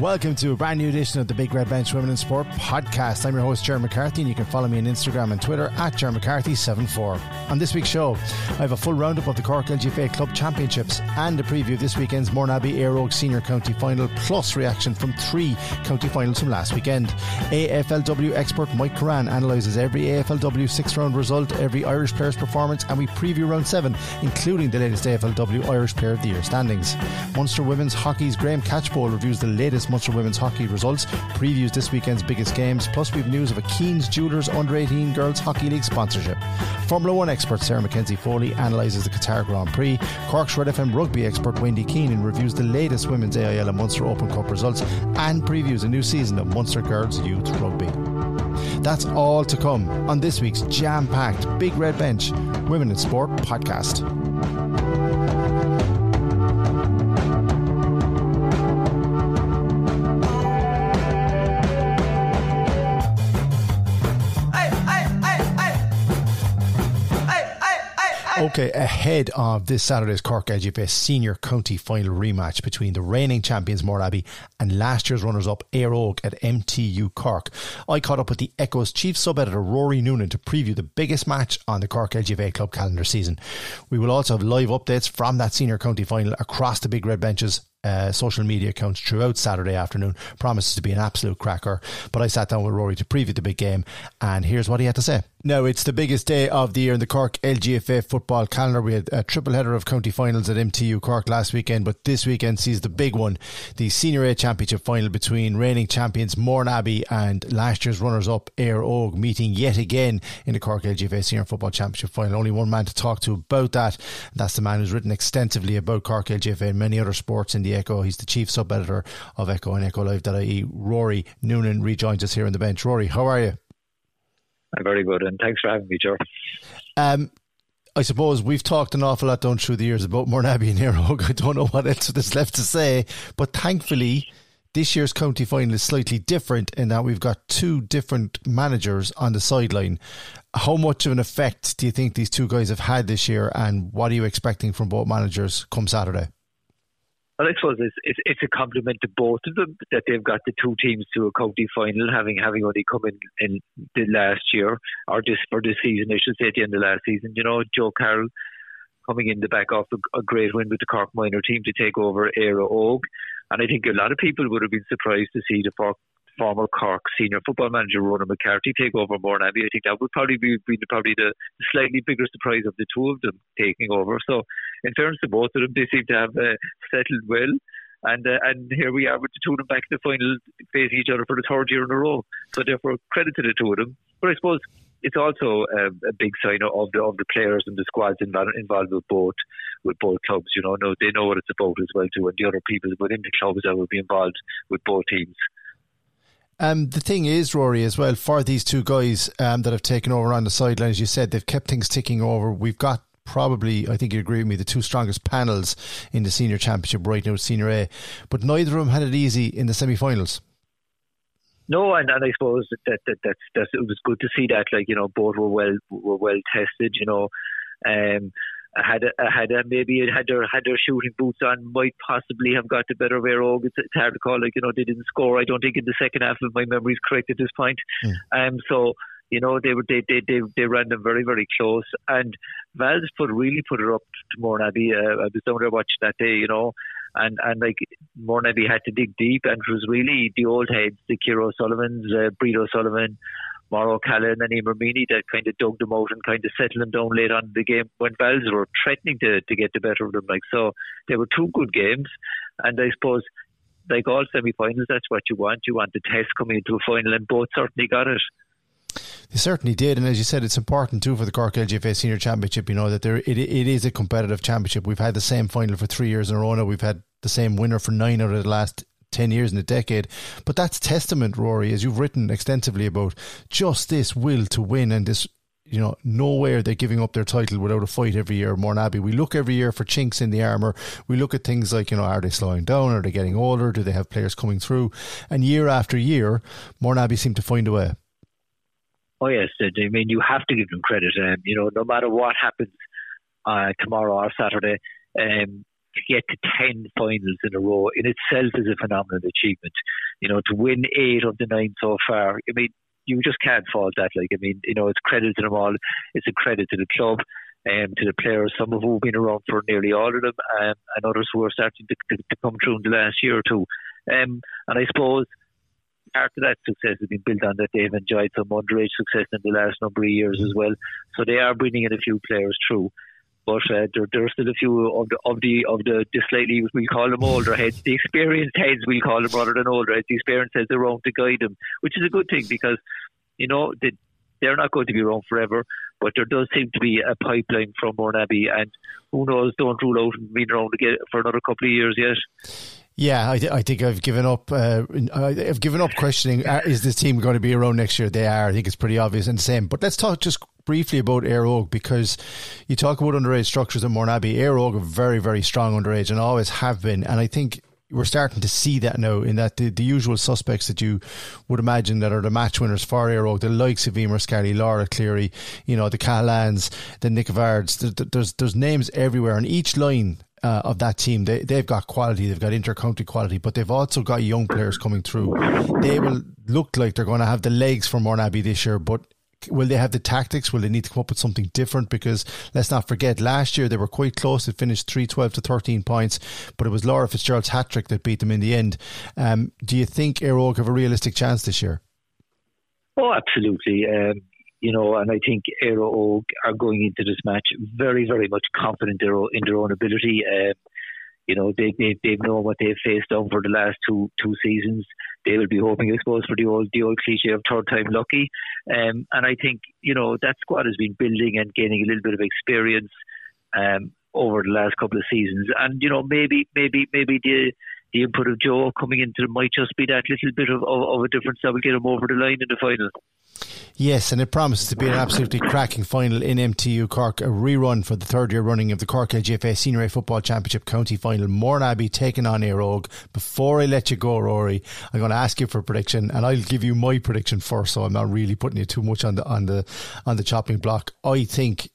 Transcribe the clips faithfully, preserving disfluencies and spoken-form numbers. Welcome to a brand new edition of the Big Red Bench Women in Sport podcast. I'm your host, Ger McCarthy, and you can follow me on Instagram and Twitter at Ger McCarthy seven four. On this week's show, I have a full roundup of the Cork L G F A Club Championships and a preview of this weekend's Mourneabbey Eire Og Senior County Final, plus reaction from three county finals from last weekend. A F L W expert Mike Curran analyses every A F L W six-round result, every Irish player's performance, and we preview round seven, including the latest A F L W Irish Player of the Year standings. Munster Women's Hockey's Graham Catchpole reviews the latest Munster Women's Hockey results, previews this weekend's biggest games, plus we've news of a Keen's Jewelers under eighteen Girls Hockey League sponsorship. Formula One expert Sarah Mackenzie Foley analyses the Qatar Grand Prix. Cork's Red F M rugby expert Wendy Keenan reviews the latest Women's A I L and Munster Open Cup results and previews a new season of Munster Girls Youth Rugby. That's all to come on this week's jam-packed Big Red Bench Women in Sport podcast. Okay, ahead of this Saturday's Cork L G F A Senior County Final rematch between the reigning champions Mourneabbey and last year's runners-up Eire Og at M T U Cork, I caught up with the Echo's chief sub-editor Rory Noonan to preview the biggest match on the Cork L G F A club calendar season. We will also have live updates from that Senior County Final across the Big Red Bench's Uh, social media accounts throughout Saturday afternoon. Promises to be an absolute cracker, but I sat down with Rory to preview the big game, and here's what he had to say. Now, it's the biggest day of the year in the Cork L G F A football calendar. We had a triple header of county finals at M T U Cork last weekend, but this weekend sees the big one, the Senior A Championship final between reigning champions Mourneabbey and last year's runners-up Eire Og, meeting yet again in the Cork L G F A Senior Football Championship final. Only one man to talk to about that, and that's the man who's written extensively about Cork L G F A and many other sports in the Echo. He's the chief sub-editor of Echo and Echo Live dot I E. Rory Noonan rejoins us here on the bench. Rory, how are you? I'm very good, and thanks for having me, Joe. Um, I suppose we've talked an awful lot down through the years about Mourneabbey and Eire Og. I don't know what else there's left to say, but thankfully this year's county final is slightly different in that we've got two different managers on the sideline. How much of an effect do you think these two guys have had this year, and what are you expecting from both managers come Saturday? Well, I suppose it's, it's, it's a compliment to both of them that they've got the two teams to a county final, having having only come in, in the last year, or this, or this season, I should say, at the end of last season. You know, Joe Carroll coming in the back off a, a great win with the Cork minor team to take over Eire Og. And I think a lot of people would have been surprised to see the Cork, former Cork senior football manager Ronan McCarthy take over Mourneabbey. I think that would probably be, be probably the slightly bigger surprise of the two of them taking over. So in terms of both of them, they seem to have uh, settled well, and uh, and here we are with the two of them back in the final facing each other for the third year in a row. So therefore, credit to the two of them. But I suppose it's also a, a big sign of the of the players and the squads involved, involved with both with both clubs. You know, no, they know what it's about as well too, and the other people within the clubs that will be involved with both teams. Um, the thing is, Rory, as well, for these two guys um, that have taken over on the sideline, as you said, they've kept things ticking over. We've got probably, I think you agree with me, the two strongest panels in the senior championship right now with Senior A, but neither of them had it easy in the semi-finals. No, and, and I suppose that, that, that that's, that's it was good to see that, like, you know, both were well were well tested, you know. Um, had a, had a, maybe it had their had their shooting boots on, might possibly have got the better of Eire Og. It's, it's hard to call. Like, you know, they didn't score, I don't think, in the second half, if my memory is correct at this point. Mm. Um, so you know they were they they, they, they ran them very very close, and Val's put really put it up to Mourneabbey. Uh, I was down there watching that day, you know, and and like Mourneabbey had to dig deep, and it was really the old heads, the Kiro Sullivans, uh, Breeda Sullivan, Mauro Callan and Niamh Kelly that kind of dug them out and kind of settled them down late on in the game when Vals were threatening to, to get the better of them. Like, so they were two good games, and I suppose, like all semi-finals, that's what you want. You want the test coming into a final, and both certainly got it. They certainly did, and as you said, it's important too for the Cork L G F A Senior Championship, you know, that there it, it is a competitive championship. We've had the same final for three years in a row now. We've had the same winner for nine out of the last ten years in a decade, but that's testament, Rory, as you've written extensively about, just this will to win and this, you know, nowhere they're giving up their title without a fight every year. Mourneabbey, we look every year for chinks in the armour. We look at things like, you know, are they slowing down? Are they getting older? Do they have players coming through? And year after year, Mourneabbey seem to find a way. Oh yes, I mean you have to give them credit. Um, you know, no matter what happens uh, tomorrow or Saturday, um, to get to ten finals in a row in itself is a phenomenal achievement. You know, to win eight of the nine so far, I mean, you just can't fault that. Like, I mean, you know, it's credit to them all. It's a credit to the club and um, to the players, some of who have been around for nearly all of them, um, and others who are starting to, to, to come through in the last year or two. Um, and I suppose part of that success has been built on that they've enjoyed some underage success in the last number of years as well. So they are bringing in a few players through. But uh, there, there are still a few of the of the of the, the slightly, we call them older heads, the experienced heads we call them rather than older heads, the experienced heads around to guide them, which is a good thing because, you know, they, they're not going to be around forever, but there does seem to be a pipeline from Mourneabbey, and who knows, don't rule out being around again for another couple of years yet. Yeah, I, th- I think I've given up. Uh, I've given up questioning. Uh, is this team going to be around next year? They are. I think it's pretty obvious and the same. But let's talk just briefly about Eire Og, because you talk about underage structures at Mourneabbey. Eire Og are very, very strong underage and always have been. And I think we're starting to see that now. In that the, the usual suspects that you would imagine that are the match winners for Eire Og, the likes of Emer Scully, Laura Cleary, you know, the Callans, the Nicavards. The, the, there's there's names everywhere, and each line Uh, of that team, they, they've got quality, they've got inter-county quality, but they've also got young players coming through. They will look like they're going to have the legs for Mourneabbey this year, but will they have the tactics? Will they need to come up with something different? Because let's not forget, last year they were quite close. They finished three twelve to thirteen points, but it was Laura Fitzgerald's hat-trick that beat them in the end. Um, do you think Eire Og have a realistic chance this year? Oh, absolutely. Um You know, and I think Eire Og are going into this match very, very much confident in their own, in their own ability. Um, you know, they, they they know what they've faced down for the last two two seasons. They will be hoping, I suppose, for the old the old cliche of third time lucky. Um, and I think, you know, that squad has been building and gaining a little bit of experience um, over the last couple of seasons. And you know, maybe maybe maybe the the input of Joe coming into it might just be that little bit of, of, of a difference that will get him over the line in the final. Yes, and it promises to be an absolutely cracking final in M T U Cork, a rerun for the third year running of the Cork L G F A Senior A Football Championship County Final. Mourneabbey taking on Eire Og. Before I let you go, Rory, I'm going to ask you for a prediction, and I'll give you my prediction first, so I'm not really putting you too much on the on the on the chopping block. I think,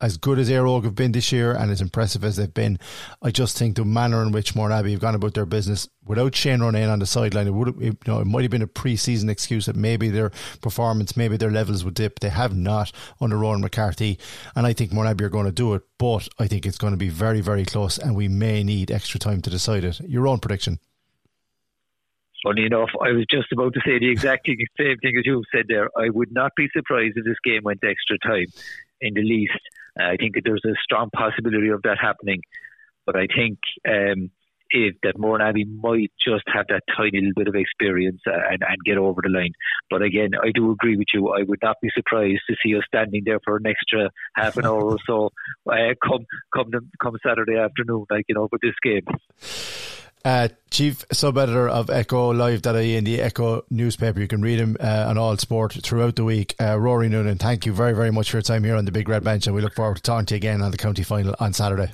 as good as Eire Og have been this year and as impressive as they've been, I just think the manner in which Mourneabbey have gone about their business without Shane Ronan on the sideline, it would have, you know, it might have been a pre-season excuse that maybe their performance, maybe their levels would dip. They have not under Ronan McCarthy, and I think Mourneabbey are going to do it, but I think it's going to be very, very close, and we may need extra time to decide it. Your own prediction? Funny enough, I was just about to say the exact same thing as you said there. I would not be surprised if this game went extra time in the least. Uh, I think that there's a strong possibility of that happening. But I think um, if that Mourneabbey might just have that tiny little bit of experience and, and get over the line. But again, I do agree with you. I would not be surprised to see us standing there for an extra half an hour or so uh, come come the, come Saturday afternoon, like, you know, with this game. Uh, Chief Sub-Editor of Echo Live dot I E in the Echo newspaper. You can read him uh, on All Sport throughout the week. Uh, Rory Noonan, thank you very, very much for your time here on the Big Red Bench, and we look forward to talking to you again on the county final on Saturday.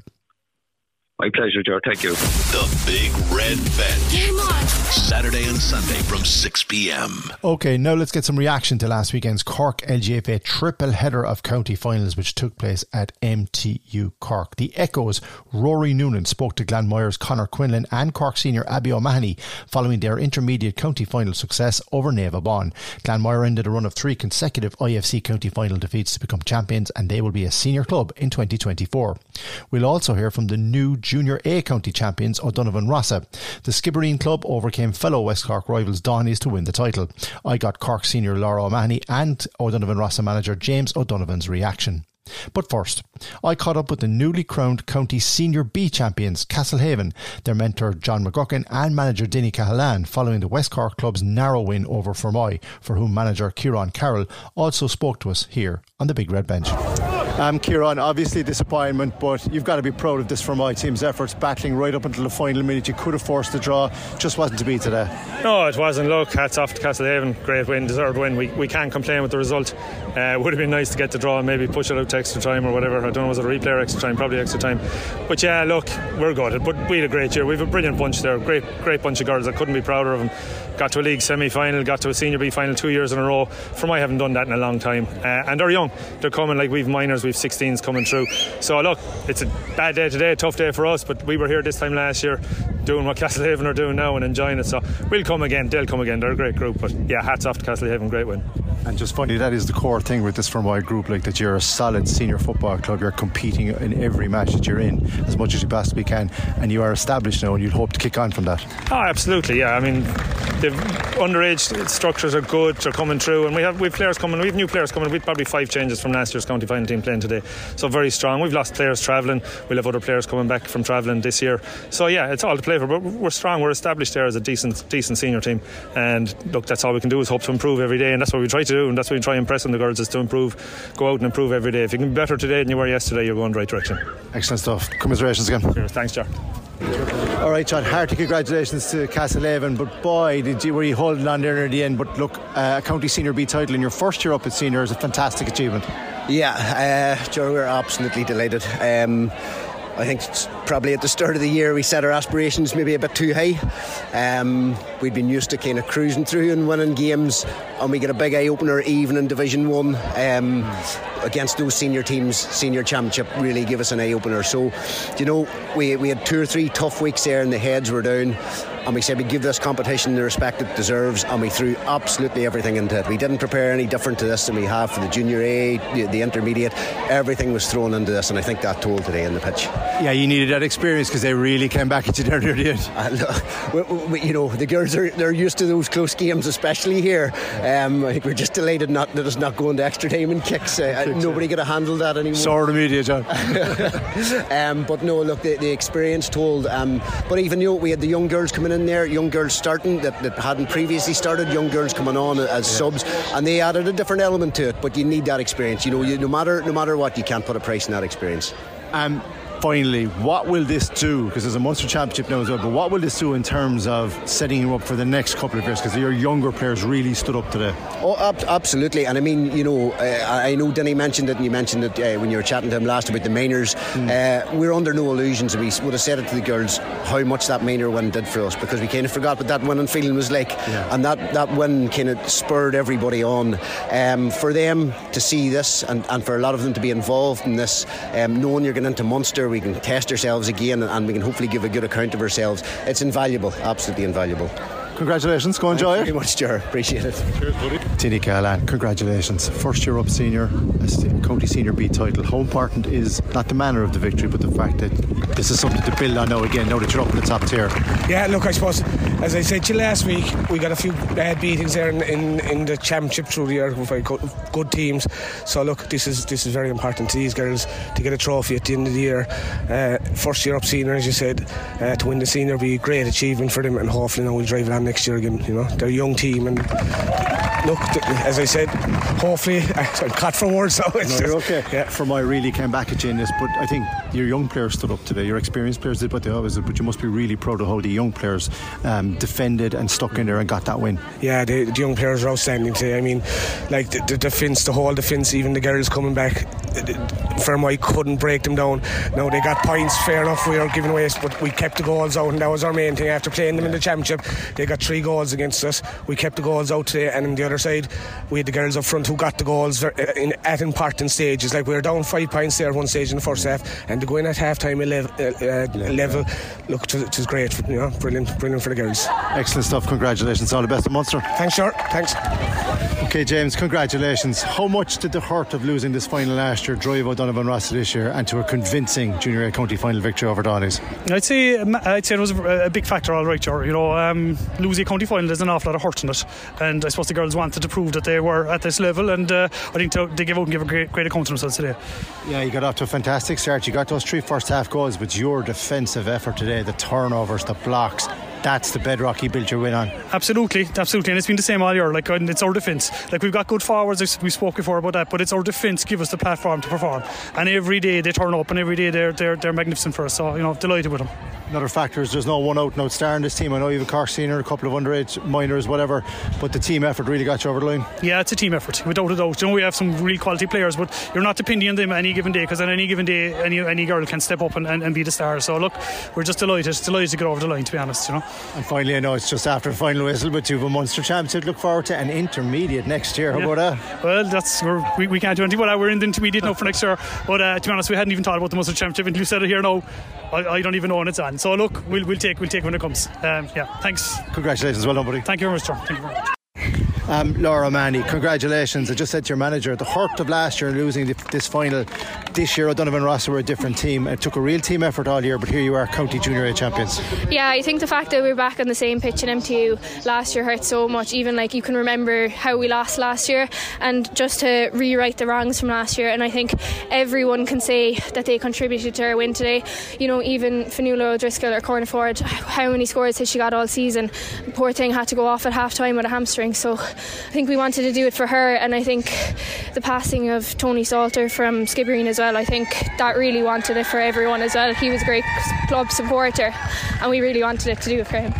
My pleasure, George. Thank you. The Big Red Bench. Game on. Saturday and Sunday from six p.m. Okay, now let's get some reaction to last weekend's Cork L G F A triple header of county finals, which took place at M T U Cork. The Echo's Rory Noonan spoke to Glanmire's Conor Quinlan and Cork senior Abby O'Mahony following their intermediate county final success over Niamh Bonner. Glanmire ended a run of three consecutive I F C county final defeats to become champions, and they will be a senior club in twenty twenty-four. We'll also hear from the new Junior A county champions O'Donovan-Rossa. The Skibbereen club overcame fellow West Cork rivals Donnies to win the title. I got Cork senior Laura O'Mahony and O'Donovan-Rossa manager James O'Donovan's reaction. But first, I caught up with the newly crowned county Senior B champions, Castlehaven, their mentor John McGuckin and manager Dinny Cahalan, following the West Cork club's narrow win over Fermoy, for whom manager Kieran Carroll also spoke to us here on the Big Red Bench. Um, Kieran, obviously disappointment, but you've got to be proud of this Fermoy team's efforts, battling right up until the final minute. You could have forced the draw, just wasn't to be today. No, it wasn't. Look, hats off to Castlehaven. Great win, deserved win. We we can't complain with the result. Uh, it would have been nice to get the draw and maybe push it out to to extra time or whatever. I don't know, was it a replay or extra time? Probably extra time. But yeah, look, we're good. But we had a great year. We have a brilliant bunch there. Great, great bunch of girls. I couldn't be prouder of them. Got to a league semi-final, got to a senior B final two years in a row. Fermoy haven't done that in a long time. Uh, and they're young. They're coming, like we've minors, we've sixteens coming through. So look, it's a bad day today, a tough day for us, but we were here this time last year doing what Castlehaven are doing now and enjoying it. So we'll come again, they'll come again. They're a great group, but yeah, hats off to Castlehaven, great win. And just funny, that is the core thing with this Fermoy group, like that you're a solid senior football club, you're competing in every match that you're in as much as you possibly can, and you are established now and you'd hope to kick on from that. Oh, absolutely, yeah. I mean, the underage structures are good, they're coming through, and we have we've players coming, we have new players coming. We've probably five changes from last year's county final team playing today, so very strong. We've lost players travelling, we'll have other players coming back from travelling this year, so yeah, it's all to play for, but we're strong, we're established there as a decent decent senior team, and look, that's all we can do is hope to improve every day, and that's what we try to do, and that's what we try and impress on the girls, is to improve, go out and improve every day. If you can be better today than you were yesterday, you're going the right direction. Excellent stuff. Commiserations again. Cheers. Thanks, Ger. All right, John, hearty congratulations to Castlehaven, but boy, did you, were you holding on there near the end. But look, uh, a county senior B title in your first year up at senior is a fantastic achievement. Yeah, uh, Ger, we're absolutely delighted. Um, I think probably at the start of the year we set our aspirations maybe a bit too high. Um, we'd been used to kind of cruising through and winning games, and we get a big eye-opener even in Division one um, against those senior teams. Senior Championship really gave us an eye-opener. So, you know, we, we had two or three tough weeks there and the heads were down, and we said we give this competition the respect it deserves, and we threw absolutely everything into it. We didn't prepare any different to this than we have for the Junior A, the, the Intermediate. Everything was thrown into this, and I think that told today on the pitch. Yeah, you needed that experience because they really came back at you there near the end. Uh, look, we, we, you know, the girls are they're used to those close games, especially here. Um, I think we're just delighted not that it's not going to extra time and kicks. Uh, kicks nobody yeah. could have handled that anymore. Sorry to media, John. um, but no, look, the, the experience told. Um, but even you know, we had the young girls coming in there, young girls starting that, that hadn't previously started, young girls coming on as yeah. subs, and they added a different element to it. But you need that experience. You know, you, no matter no matter what, you can't put a price on that experience. Um. Finally, what will this do, because there's a Munster Championship now as well, but what will this do in terms of setting you up for the next couple of years, because your younger players really stood up today? Oh, ab- absolutely. And I mean, you know, uh, I know Denny mentioned it, and you mentioned it uh, when you were chatting to him last about the minors. mm. uh, we're under no illusions, and we would have said it to the girls how much that minor win did for us, because we kind of forgot what that win and feeling was like. yeah. And that, that win kind of spurred everybody on. Um, for them to see this, and, and for a lot of them to be involved in this, um, knowing you're going into Munster, we can test ourselves again, and we can hopefully give a good account of ourselves. It's invaluable, absolutely invaluable. Congratulations, go enjoy it. Thank you very much, Ger, appreciate it. Cheers, buddy. Tini Callahan, congratulations, first year up senior, county senior B title. How important is not the manner of the victory, but the fact that this is something to build on now again, now that you're up in the top tier? Yeah, look, I suppose, as I said to you last week, we got a few uh, beatings there in, in, in the championship through the year with very co- good teams. So look, this is this is very important to these girls to get a trophy at the end of the year. Uh, first year up senior, as you said, uh, to win the senior would be a great achievement for them, and hopefully now we'll drive it on next year again. You know, they're a young team, and look, as I said, hopefully, I'm caught for words. So it's no, you're okay. Yeah. Fermoy really came back at you in this, but I think your young players stood up today. Your experienced players did what they always did, but you must be really proud of how the young players um, defended and stuck in there and got that win. Yeah, the, the young players are outstanding today. I mean, like the, the defence, the whole defence, even the girls coming back, Fermoy couldn't break them down. No, they got points, fair enough, we were giving away, but we kept the goals out, and that was our main thing. After playing them yeah. in the championship, they got three goals against us. We kept the goals out today, and on the other side we had the girls up front who got the goals in, at important stages. Like, we were down five points there at one stage in the first half, and to go in at half time elev- uh, uh, level, look, it was great, you know, brilliant brilliant for the girls. Excellent stuff, congratulations, all the best to Munster. Thanks, Ger, thanks. Okay, James, congratulations. How much did the hurt of losing this final last year drive O'Donovan-Rossa this year and to a convincing Junior A county final victory over Donny's? I'd say I'd say it was a big factor, all right, Ger. You know, um, losing a county final, there's an awful lot of hurt in it, and I suppose the girls wanted to prove that they were at this level, and uh, I think they gave out and gave a great, great account of themselves today. Yeah, you got off to a fantastic start. You got those three first half goals, but your defensive effort today, the turnovers, the blocks, that's the bedrock he built your win on. Absolutely, absolutely. And it's been the same all year. Like, and it's our defence. Like, we've got good forwards, we spoke before about that, but it's our defence give us the platform to perform. And every day they turn up, and every day they're they're, they're magnificent for us. So, you know, delighted with them. Another factor is there's no one out and out star in this team. I know you have a Cork senior, a couple of underage minors, whatever, but the team effort really got you over the line. Yeah, it's a team effort, without a doubt. You know, we have some really quality players, but you're not depending on them any given day, because on any given day, any any girl can step up and, and, and be the star. So look, we're just delighted, delighted to get over the line, to be honest, you know. And finally, I know it's just after the final whistle, but you have a Munster Championship to look forward to, an intermediate next year. How yeah. about that? Well, that's we're, we we can't do anything about that. We're in the intermediate now for next year, but uh, to be honest, we hadn't even thought about the Munster Championship until you said it here now. I, I don't even know when it's on. So look, we'll we'll take we'll take when it comes. Um, yeah, thanks. Congratulations, well done, buddy. Thank you very much, John. Thank you very much. Um, Laura Manny, congratulations. I just said to your manager, the hurt of last year losing the, this final, this year O'Donovan-Rossa were a different team. It took a real team effort all year, but here you are, county junior A champions. Yeah, I think the fact that we were back on the same pitch in M T U last year hurt so much. Even like you can remember how we lost last year, and just to rewrite the wrongs from last year. And I think everyone can say that they contributed to our win today. You know, even Fanula O'Driscoll, our corner forward, how many scores has she got all season? Poor thing, had to go off at half time with a hamstring. So I think we wanted to do it for her, and I think the passing of Tony Salter from Skibbereen as well, I think that really wanted it for everyone as well. He was a great club supporter, and we really wanted it to do it for him.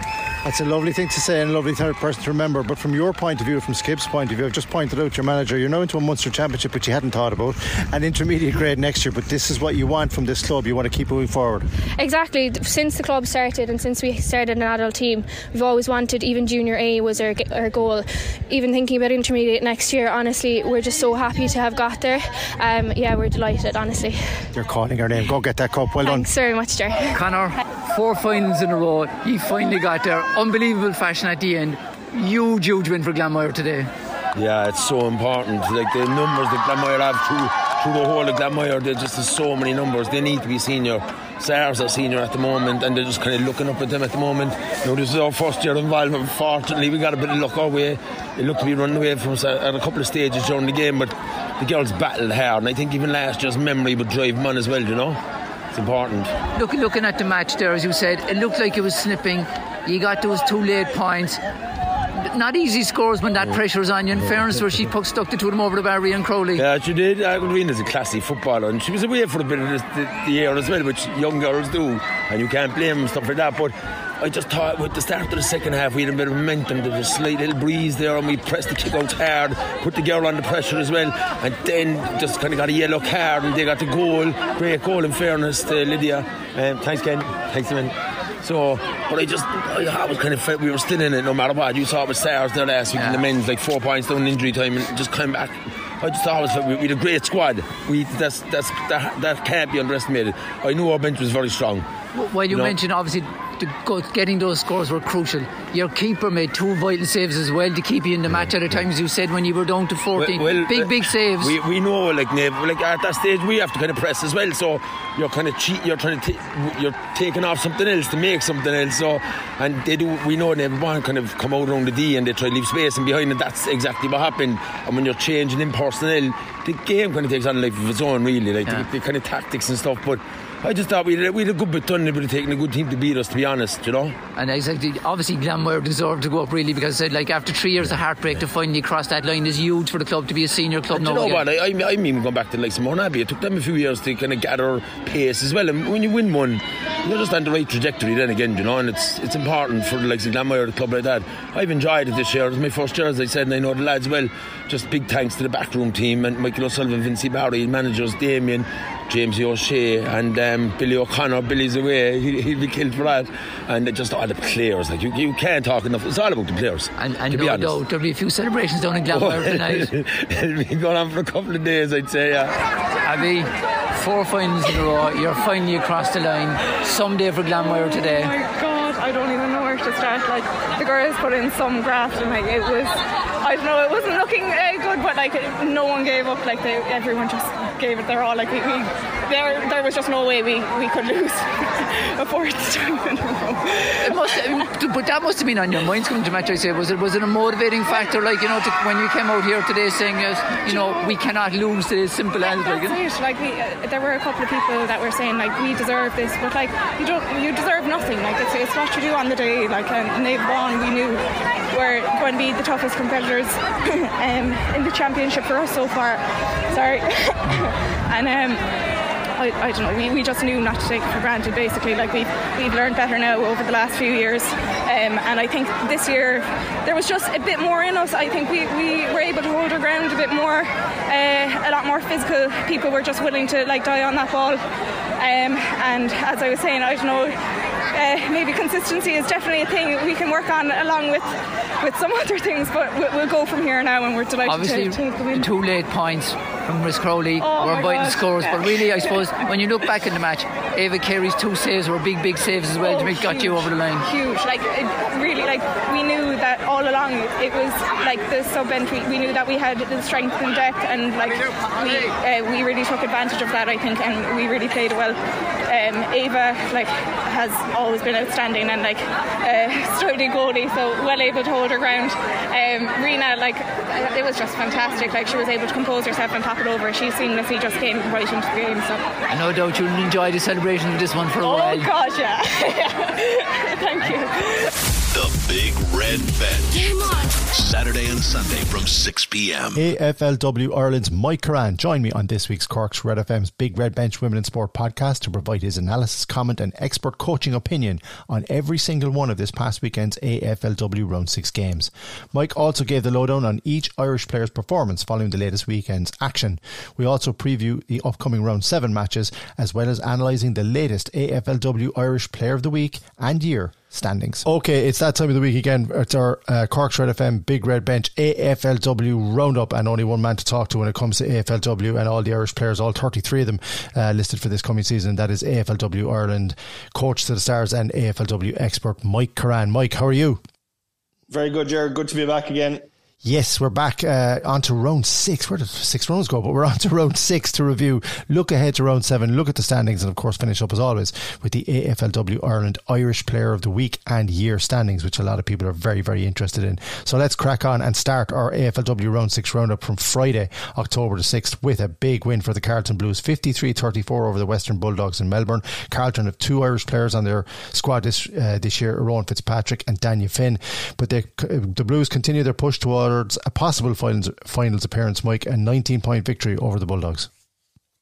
That's a lovely thing to say and a lovely person to remember. But from your point of view, from Skib's point of view, I've just pointed out your manager, you're now into a Munster Championship, which you hadn't thought about, an intermediate grade next year, but this is what you want from this club. You want to keep moving forward. Exactly. Since the club started and since we started an adult team, we've always wanted, even junior A was our, our goal. Even thinking about intermediate next year, honestly, we're just so happy to have got there. Um, yeah, we're delighted, honestly. You're calling her name. Go get that cup. Well Thanks done. Thanks very much, Ger. Conor, four finals in a row. You finally got there. Unbelievable fashion at the end. Huge, huge win for Glanmire today. Yeah, it's so important. Like the numbers that Glanmire have through, through the whole of Glanmire, there's just so many numbers. They need to be senior. Sars are senior at the moment, and they're just kind of looking up at them at the moment. You know, this is our first year involvement. Fortunately, we got a bit of luck our way. It looked to be running away from us at a couple of stages during the game, but the girls battled hard, and I think even last year's memory would drive them on as well, you know. It's important. Look, looking at the match there, as you said, it looked like it was snipping. You got those two late points. Not easy scores when that yeah. pressure's on you. In yeah. fairness, where she puck stuck the two of them over the barrier and Crowley. Yeah, she did. Agudina's a classy footballer, and she was away for a bit of this, the, the year as well, which young girls do, and you can't blame them and stuff like that. But I just thought with the start of the second half, we had a bit of momentum. There was a slight little breeze there, and we pressed the kick-outs hard, put the girl under pressure as well, and then just kind of got a yellow card, and they got the goal. Great goal, in fairness to Lydia. Um, thanks, Ken. Thanks, man. So, but I just, I was kind of felt we were still in it no matter what. You saw it with Sars there last week yeah. in the men's, like four points down in injury time, and just came back. I just always felt we, we had a great squad. We that's that's that, that can't be underestimated. I knew our bench was very strong. Well, you, you know? mentioned obviously the, getting those scores were crucial. Your keeper made two vital saves as well to keep you in the match at a time, as you said, when you were down to fourteen. Well, well, big, uh, big saves. We, we know, like, like at that stage, we have to kind of press as well. So you're kind of cheat. You're trying to t- you're taking off something else to make something else. So and they do. We know Niamh Bonner kind of come out around the D and they try to leave space and behind, and that's exactly what happened. And when you're changing in personnel, the game kind of takes on a life of its own, really. Like yeah. the, the kind of tactics and stuff, but. I just thought we had, we had a good bit done. It would have taken a good team to beat us, to be honest, you know. And exactly, obviously Glanmire deserved to go up, really, because like after three years of heartbreak to finally cross that line is huge for the club to be a senior club. And now you know again. what? I, I, I'm even going back to the likes of Mourneabbey. It took them a few years to kind of gather pace as well. And when you win one, you're just on the right trajectory then again, you know. And it's it's important for the likes of Glanmire, a club like that. I've enjoyed it this year. It was my first year, as I said, and I know the lads well. Just big thanks to the backroom team and Michael O'Sullivan, Vincey Barry, managers Damien, James O'Shea, and um, Billy O'Connor. Billy's away, he, he'll be killed for that. And just all the players, like you, you can't talk enough. It's all about the players. And, and to no be doubt, there'll be a few celebrations down in Glanmire tonight. It'll be going on for a couple of days, I'd say. Yeah. Abby, four finals in a row. You're finally across the line. Someday for Glanmire today. Oh my God, I don't even know where to start. Like the girls put in some graft, and like it was. I don't know, it wasn't looking uh, good, but like no one gave up. Like they, everyone just gave it their all. Like we, we there, there was just no way we, we could lose a fourth time in a row. It must have, but that must have been on your minds coming to match. I say, was it was it a motivating factor, like, you know, to, when you came out here today saying, uh, you know, we cannot lose today, simple as yeah, that's it. Like we, uh, there were a couple of people that were saying like we deserve this, but like you don't, you deserve nothing. Like it's, it's what you do on the day. Like um, and they've won. We knew we're going to be the toughest competitors um, in the championship for us so far. Sorry. And um, I, I don't know, we, we just knew not to take it for granted, basically. Like we've, we've learned better now over the last few years, um, and I think this year there was just a bit more in us. I think we, we were able to hold our ground a bit more, uh, a lot more physical. People were just willing to like die on that ball, um, and as I was saying, I don't know, Uh, maybe consistency is definitely a thing we can work on along with with some other things, but we'll, we'll go from here now, and we're delighted obviously to take the win. Two late points from Miss Crowley oh were biting God. scores, yeah. But really I suppose when you look back in the match, Ava Carey's two saves were big big saves as well, oh, to make, got you over the line. Huge, like it really, like we knew that all along. It was like the sub end, we, we knew that we had the strength and depth, and like we, uh, we really took advantage of that, I think, and we really played well. um, Ava like has always been outstanding and like uh, sturdy goalie, so well able to hold her ground. um, Rina, like it was just fantastic, like she was able to compose herself and pop it over. She seamlessly just came right into the game. So no doubt you'll enjoy the celebration of this one for a oh while. Oh gosh, yeah. Thank you. The Big Red Bench. Game on. Saturday and Sunday from six p.m. A F L W Ireland's Mike Curran joined me on this week's Cork's Red F M's Big Red Bench Women in Sport podcast to provide his analysis, comment and expert coaching opinion on every single one of this past weekend's A F L W Round six games. Mike also gave the lowdown on each Irish player's performance following the latest weekend's action. We also preview the upcoming Round seven matches, as well as analysing the latest A F L W Irish Player of the Week and Year standings. Okay, it's that time of the week again. It's our uh, Cork's Red F M Big Red Bench A F L W Roundup, and only one man to talk to when it comes to A F L W and all the Irish players, all thirty-three of them uh, listed for this coming season. That is A F L W Ireland Coach to the Stars and A F L W expert Mike Curran. Mike, how are you? Very good, Ger. Good to be back again. Yes, we're back uh, on to round six. Where did six rounds go? But we're on to round six to review, look ahead to round seven, look at the standings, and of course finish up as always with the A F L W Ireland Irish Player of the Week and Year standings, which a lot of people are very, very interested in. So let's crack on and start our A F L W Round six Roundup from Friday, October the sixth, with a big win for the Carlton Blues, fifty-three thirty-four over the Western Bulldogs in Melbourne. Carlton have two Irish players on their squad this uh, this year, Rowan Fitzpatrick and Daniel Finn, but they, the Blues continue their push towards a possible finals, finals appearance, Mike, a nineteen point victory over the Bulldogs.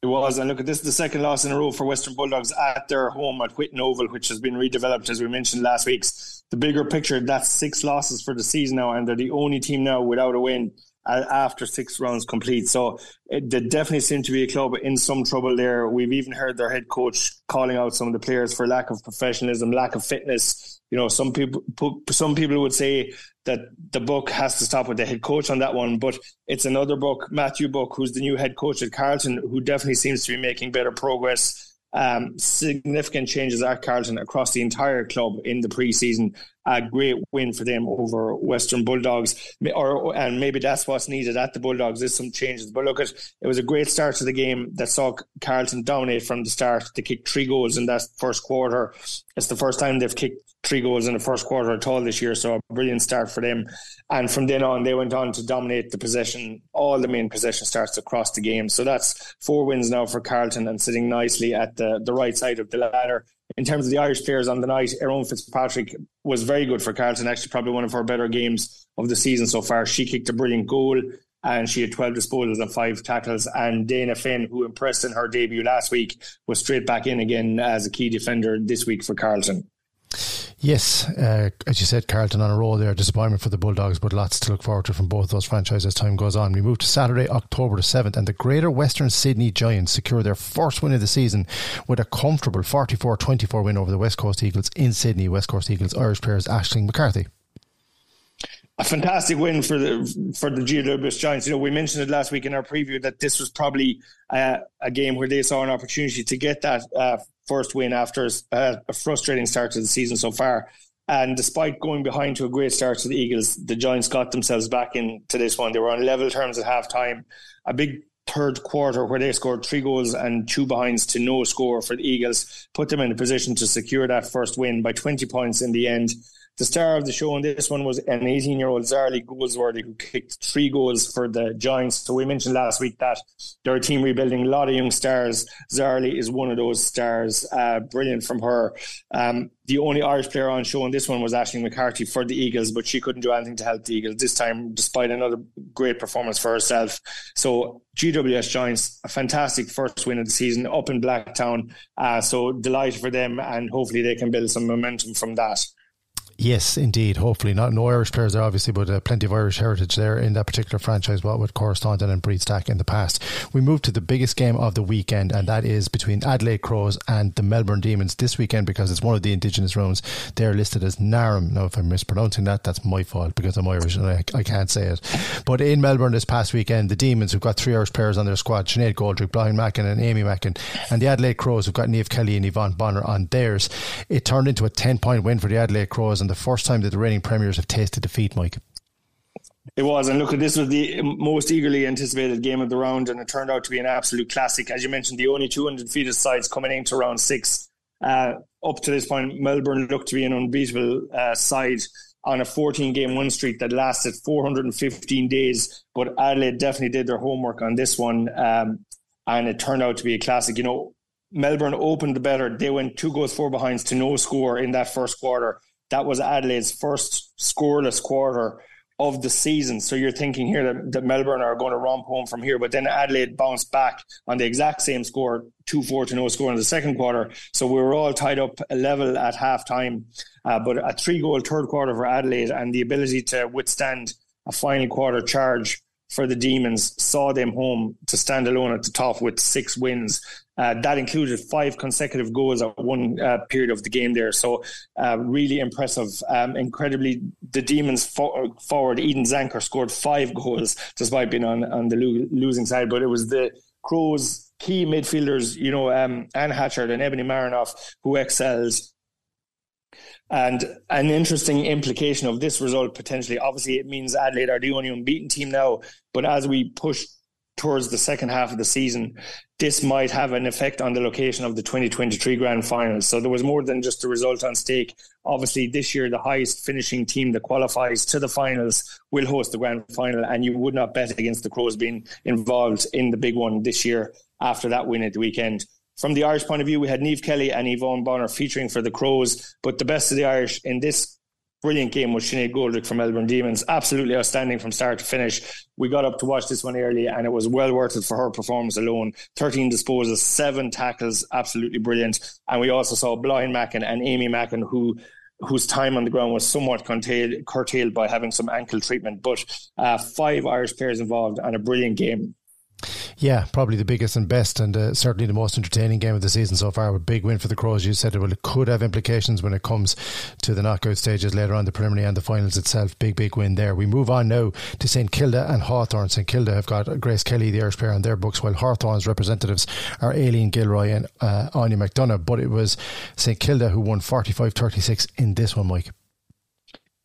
It was, and look, this is the second loss in a row for Western Bulldogs at their home at Whitten Oval, which has been redeveloped, as we mentioned last week. The bigger picture, that's six losses for the season now, and they're the only team now without a win after six rounds complete. So it, they definitely seem to be a club in some trouble there. We've even heard their head coach calling out some of the players for lack of professionalism, lack of fitness. You know, some people some people would say that the book has to stop with the head coach on that one, but it's another book, Matthew Buck, who's the new head coach at Carlton, who definitely seems to be making better progress. Um, significant changes at Carlton across the entire club in the pre-season. A great win for them over Western Bulldogs, or and maybe that's what's needed at the Bulldogs, is some changes. But look, it, it was a great start to the game that saw Carlton dominate from the start. They kicked three goals in that first quarter. It's the first time they've kicked three goals in the first quarter at all this year, so a brilliant start for them. And from then on, they went on to dominate the possession, all the main possession starts across the game. So that's four wins now for Carlton and sitting nicely at the, the right side of the ladder. In terms of the Irish players on the night, Eire Og Fitzpatrick was very good for Carlton, actually probably one of her better games of the season so far. She kicked a brilliant goal and she had twelve disposals and five tackles. And Dana Finn, who impressed in her debut last week, was straight back in again as a key defender this week for Carlton. Yes, uh, as you said, Carlton on a roll there, disappointment for the Bulldogs, but lots to look forward to from both those franchises as time goes on. We move to Saturday, October the seventh, and the Greater Western Sydney Giants secure their first win of the season with a comfortable forty-four twenty-four win over the West Coast Eagles in Sydney. West Coast Eagles Irish players Ashling McCarthy. A fantastic win for the for the G W S Giants. You know, we mentioned it last week in our preview that this was probably uh, a game where they saw an opportunity to get that uh, first win after uh, a frustrating start to the season so far. And despite going behind to a great start to the Eagles, the Giants got themselves back into this one. They were on level terms at halftime. A big third quarter, where they scored three goals and two behinds to no score for the Eagles, put them in a position to secure that first win by twenty points in the end. The star of the show in this one was an eighteen-year-old Zarly Goldsworthy, who kicked three goals for the Giants. So we mentioned last week that they're a team rebuilding, a lot of young stars. Zarly is one of those stars. Uh, brilliant from her. Um, the only Irish player on show in this one was Ashling McCarthy for the Eagles, but she couldn't do anything to help the Eagles this time, despite another great performance for herself. So G W S Giants, a fantastic first win of the season up in Blacktown. Uh, so delighted for them, and hopefully they can build some momentum from that. Yes, indeed. Hopefully not. No Irish players there, obviously, but uh, plenty of Irish heritage there in that particular franchise, what with Cora Staunton and Breed Stack in the past. We move to the biggest game of the weekend, and that is between Adelaide Crows and the Melbourne Demons this weekend, because it's one of the Indigenous rounds. They're listed as Narram. Now, if I'm mispronouncing that, that's my fault, because I'm Irish and I, I can't say it. But in Melbourne this past weekend, the Demons, who've got three Irish players on their squad, Sinead Goldrick, Blaithin Macken and Amy Macken, and the Adelaide Crows, who've got Niamh Kelly and Yvonne Bonner on theirs. It turned into a ten-point win for the Adelaide Crows, and the first time that the reigning premiers have tasted defeat, Mike. It was, and look, this was the most eagerly anticipated game of the round, and it turned out to be an absolute classic. As you mentioned, the only two undefeated sides coming into round six. Uh, up to this point, Melbourne looked to be an unbeatable uh, side on a fourteen-game win streak that lasted four hundred fifteen days, but Adelaide definitely did their homework on this one, um, and it turned out to be a classic. You know, Melbourne opened the better. They went two goals, four behinds to no score in that first quarter. That was Adelaide's first scoreless quarter of the season. So you're thinking here that, that Melbourne are going to romp home from here. But then Adelaide bounced back on the exact same score, two four to no score in the second quarter. So we were all tied up level at halftime. Uh, but a three-goal third quarter for Adelaide, and the ability to withstand a final quarter charge for the Demons saw them home to stand alone at the top with six wins. Uh, that included five consecutive goals at one uh, period of the game there. So uh, really impressive. Um, incredibly, the Demons for- forward, Eden Zanker, scored five goals despite being on, on the lo- losing side. But it was the Crows' key midfielders, you know, um, Anne Hatchard and Ebony Marinoff, who excels. And an interesting implication of this result, potentially, obviously it means Adelaide are the only unbeaten team now, but as we push towards the second half of the season, this might have an effect on the location of the twenty twenty-three Grand Final. So there was more than just the result on stake. Obviously, this year, the highest finishing team that qualifies to the finals will host the Grand Final, and you would not bet against the Crows being involved in the big one this year after that win at the weekend. From the Irish point of view, we had Niamh Kelly and Yvonne Bonner featuring for the Crows, but the best of the Irish in this brilliant game was Sinead Goldrick from Melbourne Demons. Absolutely outstanding from start to finish. We got up to watch this one early, and it was well worth it for her performance alone. thirteen disposals, seven tackles, absolutely brilliant. And we also saw Blaithin Macken and Amy Macken, who whose time on the ground was somewhat curtailed, curtailed by having some ankle treatment. But uh, five Irish players involved and a brilliant game. Yeah, probably the biggest and best, and uh, certainly the most entertaining game of the season so far. A big win for the Crows. You said it, well, it could have implications when it comes to the knockout stages later on, the preliminary and the finals itself. Big, big win there. We move on now to St Kilda and Hawthorn. St Kilda have got Grace Kelly, the Irish player, on their books, while Hawthorn's representatives are Aileen Gilroy and uh, Anya McDonough. But it was St Kilda who won forty-five thirty-six in this one, Mike.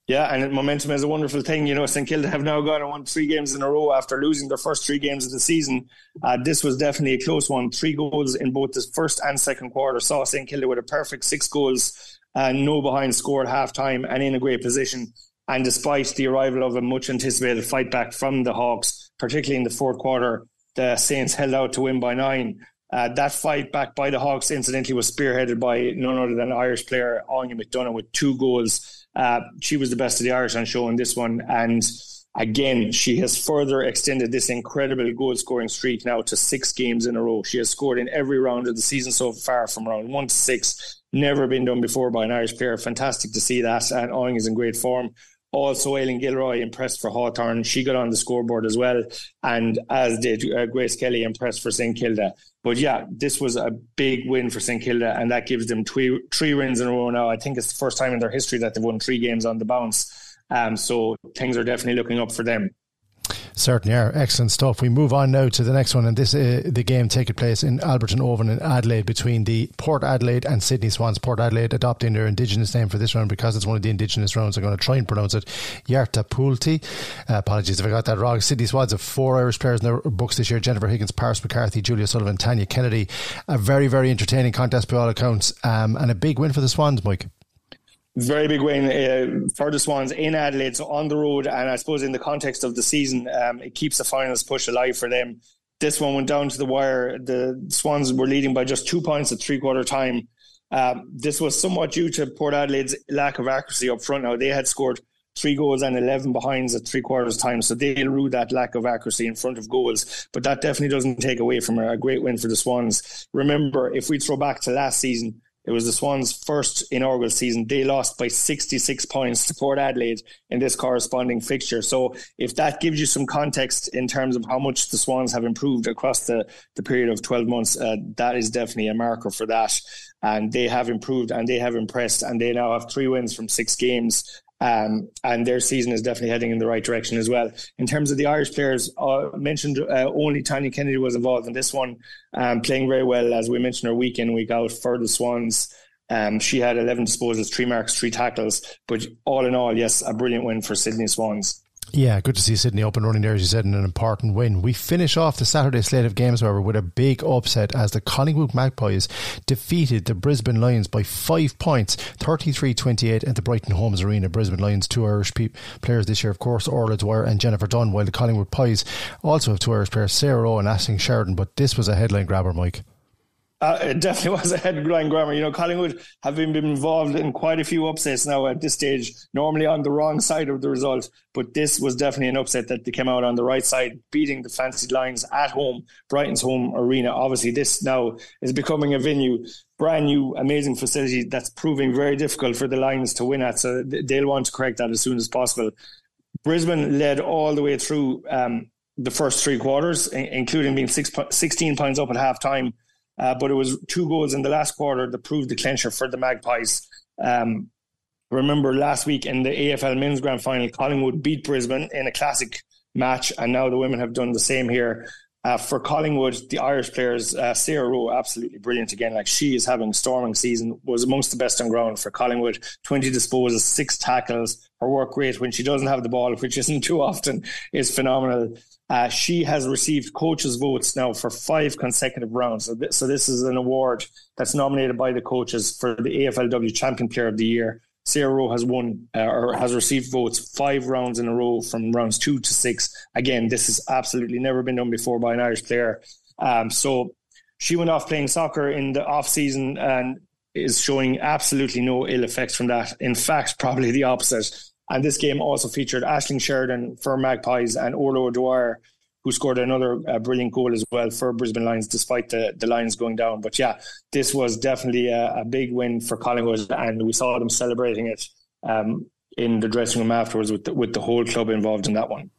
Yeah, and momentum is a wonderful thing. You know, St Kilda have now gone and won three games in a row after losing their first three games of the season. Uh, this was definitely a close one. Three goals in both the first and second quarter saw St Kilda with a perfect six goals, uh, no behind score at half-time, and in a great position. And despite the arrival of a much-anticipated fight back from the Hawks, particularly in the fourth quarter, the Saints held out to win by nine. Uh, that fight back by the Hawks, incidentally, was spearheaded by none other than Irish player Anya McDonough with two goals. Uh, she was the best of the Irish on show in this one, and again she has further extended this incredible goal scoring streak now to six games in a row. She has scored in every round of the season so far, from round one to six. Never been done before by an Irish player. Fantastic to see that, and Oing is in great form. Also, Aileen Gilroy impressed for Hawthorn. She got on the scoreboard as well, and as did uh, Grace Kelly, impressed for St Kilda. But yeah, this was a big win for St Kilda, and that gives them three, three wins in a row now. I think it's the first time in their history that they've won three games on the bounce. Um, so things are definitely looking up for them. Certainly are. Excellent stuff. We move on now to the next one, and this uh, the game taking place in Alberton Ovan in Adelaide between the Port Adelaide and Sydney Swans. Port Adelaide adopting their Indigenous name for this round because it's one of the Indigenous rounds. I'm going to try and pronounce it Yartapulti. Uh, apologies if I got that wrong. Sydney Swans have four Irish players in their books this year: Jennifer Higgins, Paris McCarthy, Julia Sullivan, Tanya Kennedy. A very, very entertaining contest by all accounts, um, and a big win for the Swans, Mike. Very big win uh, for the Swans in Adelaide, so on the road, and I suppose in the context of the season, um, it keeps the finals push alive for them. This one went down to the wire. The Swans were leading by just two points at three-quarter time. Um, this was somewhat due to Port Adelaide's lack of accuracy up front. Now, they had scored three goals and eleven behinds at three-quarters time, so they'll rue that lack of accuracy in front of goals, but that definitely doesn't take away from a great win for the Swans. Remember, if we throw back to last season, it was the Swans' first inaugural season. They lost by sixty-six points to Port Adelaide in this corresponding fixture. So if that gives you some context in terms of how much the Swans have improved across the, the period of twelve months, uh, that is definitely a marker for that. And they have improved and they have impressed, and they now have three wins from six games. Um, and their season is definitely heading in the right direction as well. In terms of the Irish players, uh, mentioned uh, only Tanya Kennedy was involved in this one, um, playing very well, as we mentioned, her week in, week out for the Swans. Um, she had eleven disposals, three marks, three tackles. But all in all, yes, a brilliant win for Sydney Swans. Yeah, good to see Sydney up and running there, as you said, in an important win. We finish off the Saturday slate of games, however, with a big upset as the Collingwood Magpies defeated the Brisbane Lions by five points, thirty-three twenty-eight, at the Brighton Homes Arena. Brisbane Lions, two Irish pe- players this year, of course, Orla Dwyer and Jennifer Dunn, while the Collingwood Pies also have two Irish players, Sarah Rowe and Ashling Sheridan. But this was a headline grabber, Mike. Uh, it definitely was a headline grabber. You know, Collingwood have been, been involved in quite a few upsets now at this stage, normally on the wrong side of the result. But this was definitely an upset that they came out on the right side, beating the fancied Lions at home, Brighton's home arena. Obviously, this now is becoming a venue, brand new, amazing facility that's proving very difficult for the Lions to win at. So they'll want to correct that as soon as possible. Brisbane led all the way through um, the first three quarters, including being six, sixteen points up at halftime. Uh, but it was two goals in the last quarter that proved the clincher for the Magpies. Um, remember last week in the A F L Men's Grand Final, Collingwood beat Brisbane in a classic match, and now the women have done the same here. Uh, for Collingwood, the Irish players, uh, Sarah Rowe, absolutely brilliant again. Like, she is having a storming season, was amongst the best on ground for Collingwood. twenty disposals, six tackles. Her work rate when she doesn't have the ball, which isn't too often, is phenomenal. Uh, she has received coaches' votes now for five consecutive rounds. So, th- so this is an award that's nominated by the coaches for the A F L W Champion Player of the Year. Sarah Rowe has won uh, or has received votes five rounds in a row from rounds two to six. Again, this has absolutely never been done before by an Irish player. Um, so she went off playing soccer in the off-season and is showing absolutely no ill effects from that. In fact, probably the opposite. And this game also featured Ashling Sheridan for Magpies and Orla Dwyer, who scored another uh, brilliant goal as well for Brisbane Lions, despite the, the Lions going down. But yeah, this was definitely a, a big win for Collingwood, and we saw them celebrating it um, in the dressing room afterwards with the, with the whole club involved in that one.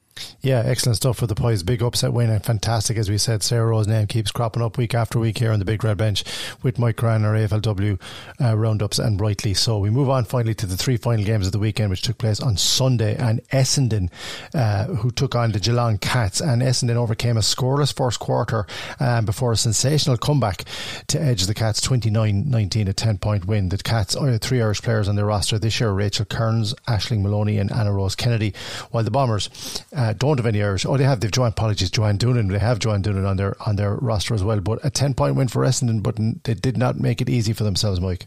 Yeah, excellent stuff for the Pies. Big upset win and fantastic, as we said. Sarah Rowe's name keeps cropping up week after week here on the Big Red Bench with Mike Curran, our A F L W uh, roundups, and rightly so. We move on finally to the three final games of the weekend, which took place on Sunday, and Essendon uh, who took on the Geelong Cats, and Essendon overcame a scoreless first quarter um, before a sensational comeback to edge the Cats twenty-nine nineteen, a ten point win. The Cats only had three Irish players on their roster this year: Rachel Cairns, Ashling Maloney and Anna Rose Kennedy, while the Bombers uh, don't have any Irish. Oh, they have. They've Joanne. Apologies, Joanne Dunan. They have Joanne Dunan on their on their roster as well. But a ten point win for Essendon, but they did not make it easy for themselves, Mike.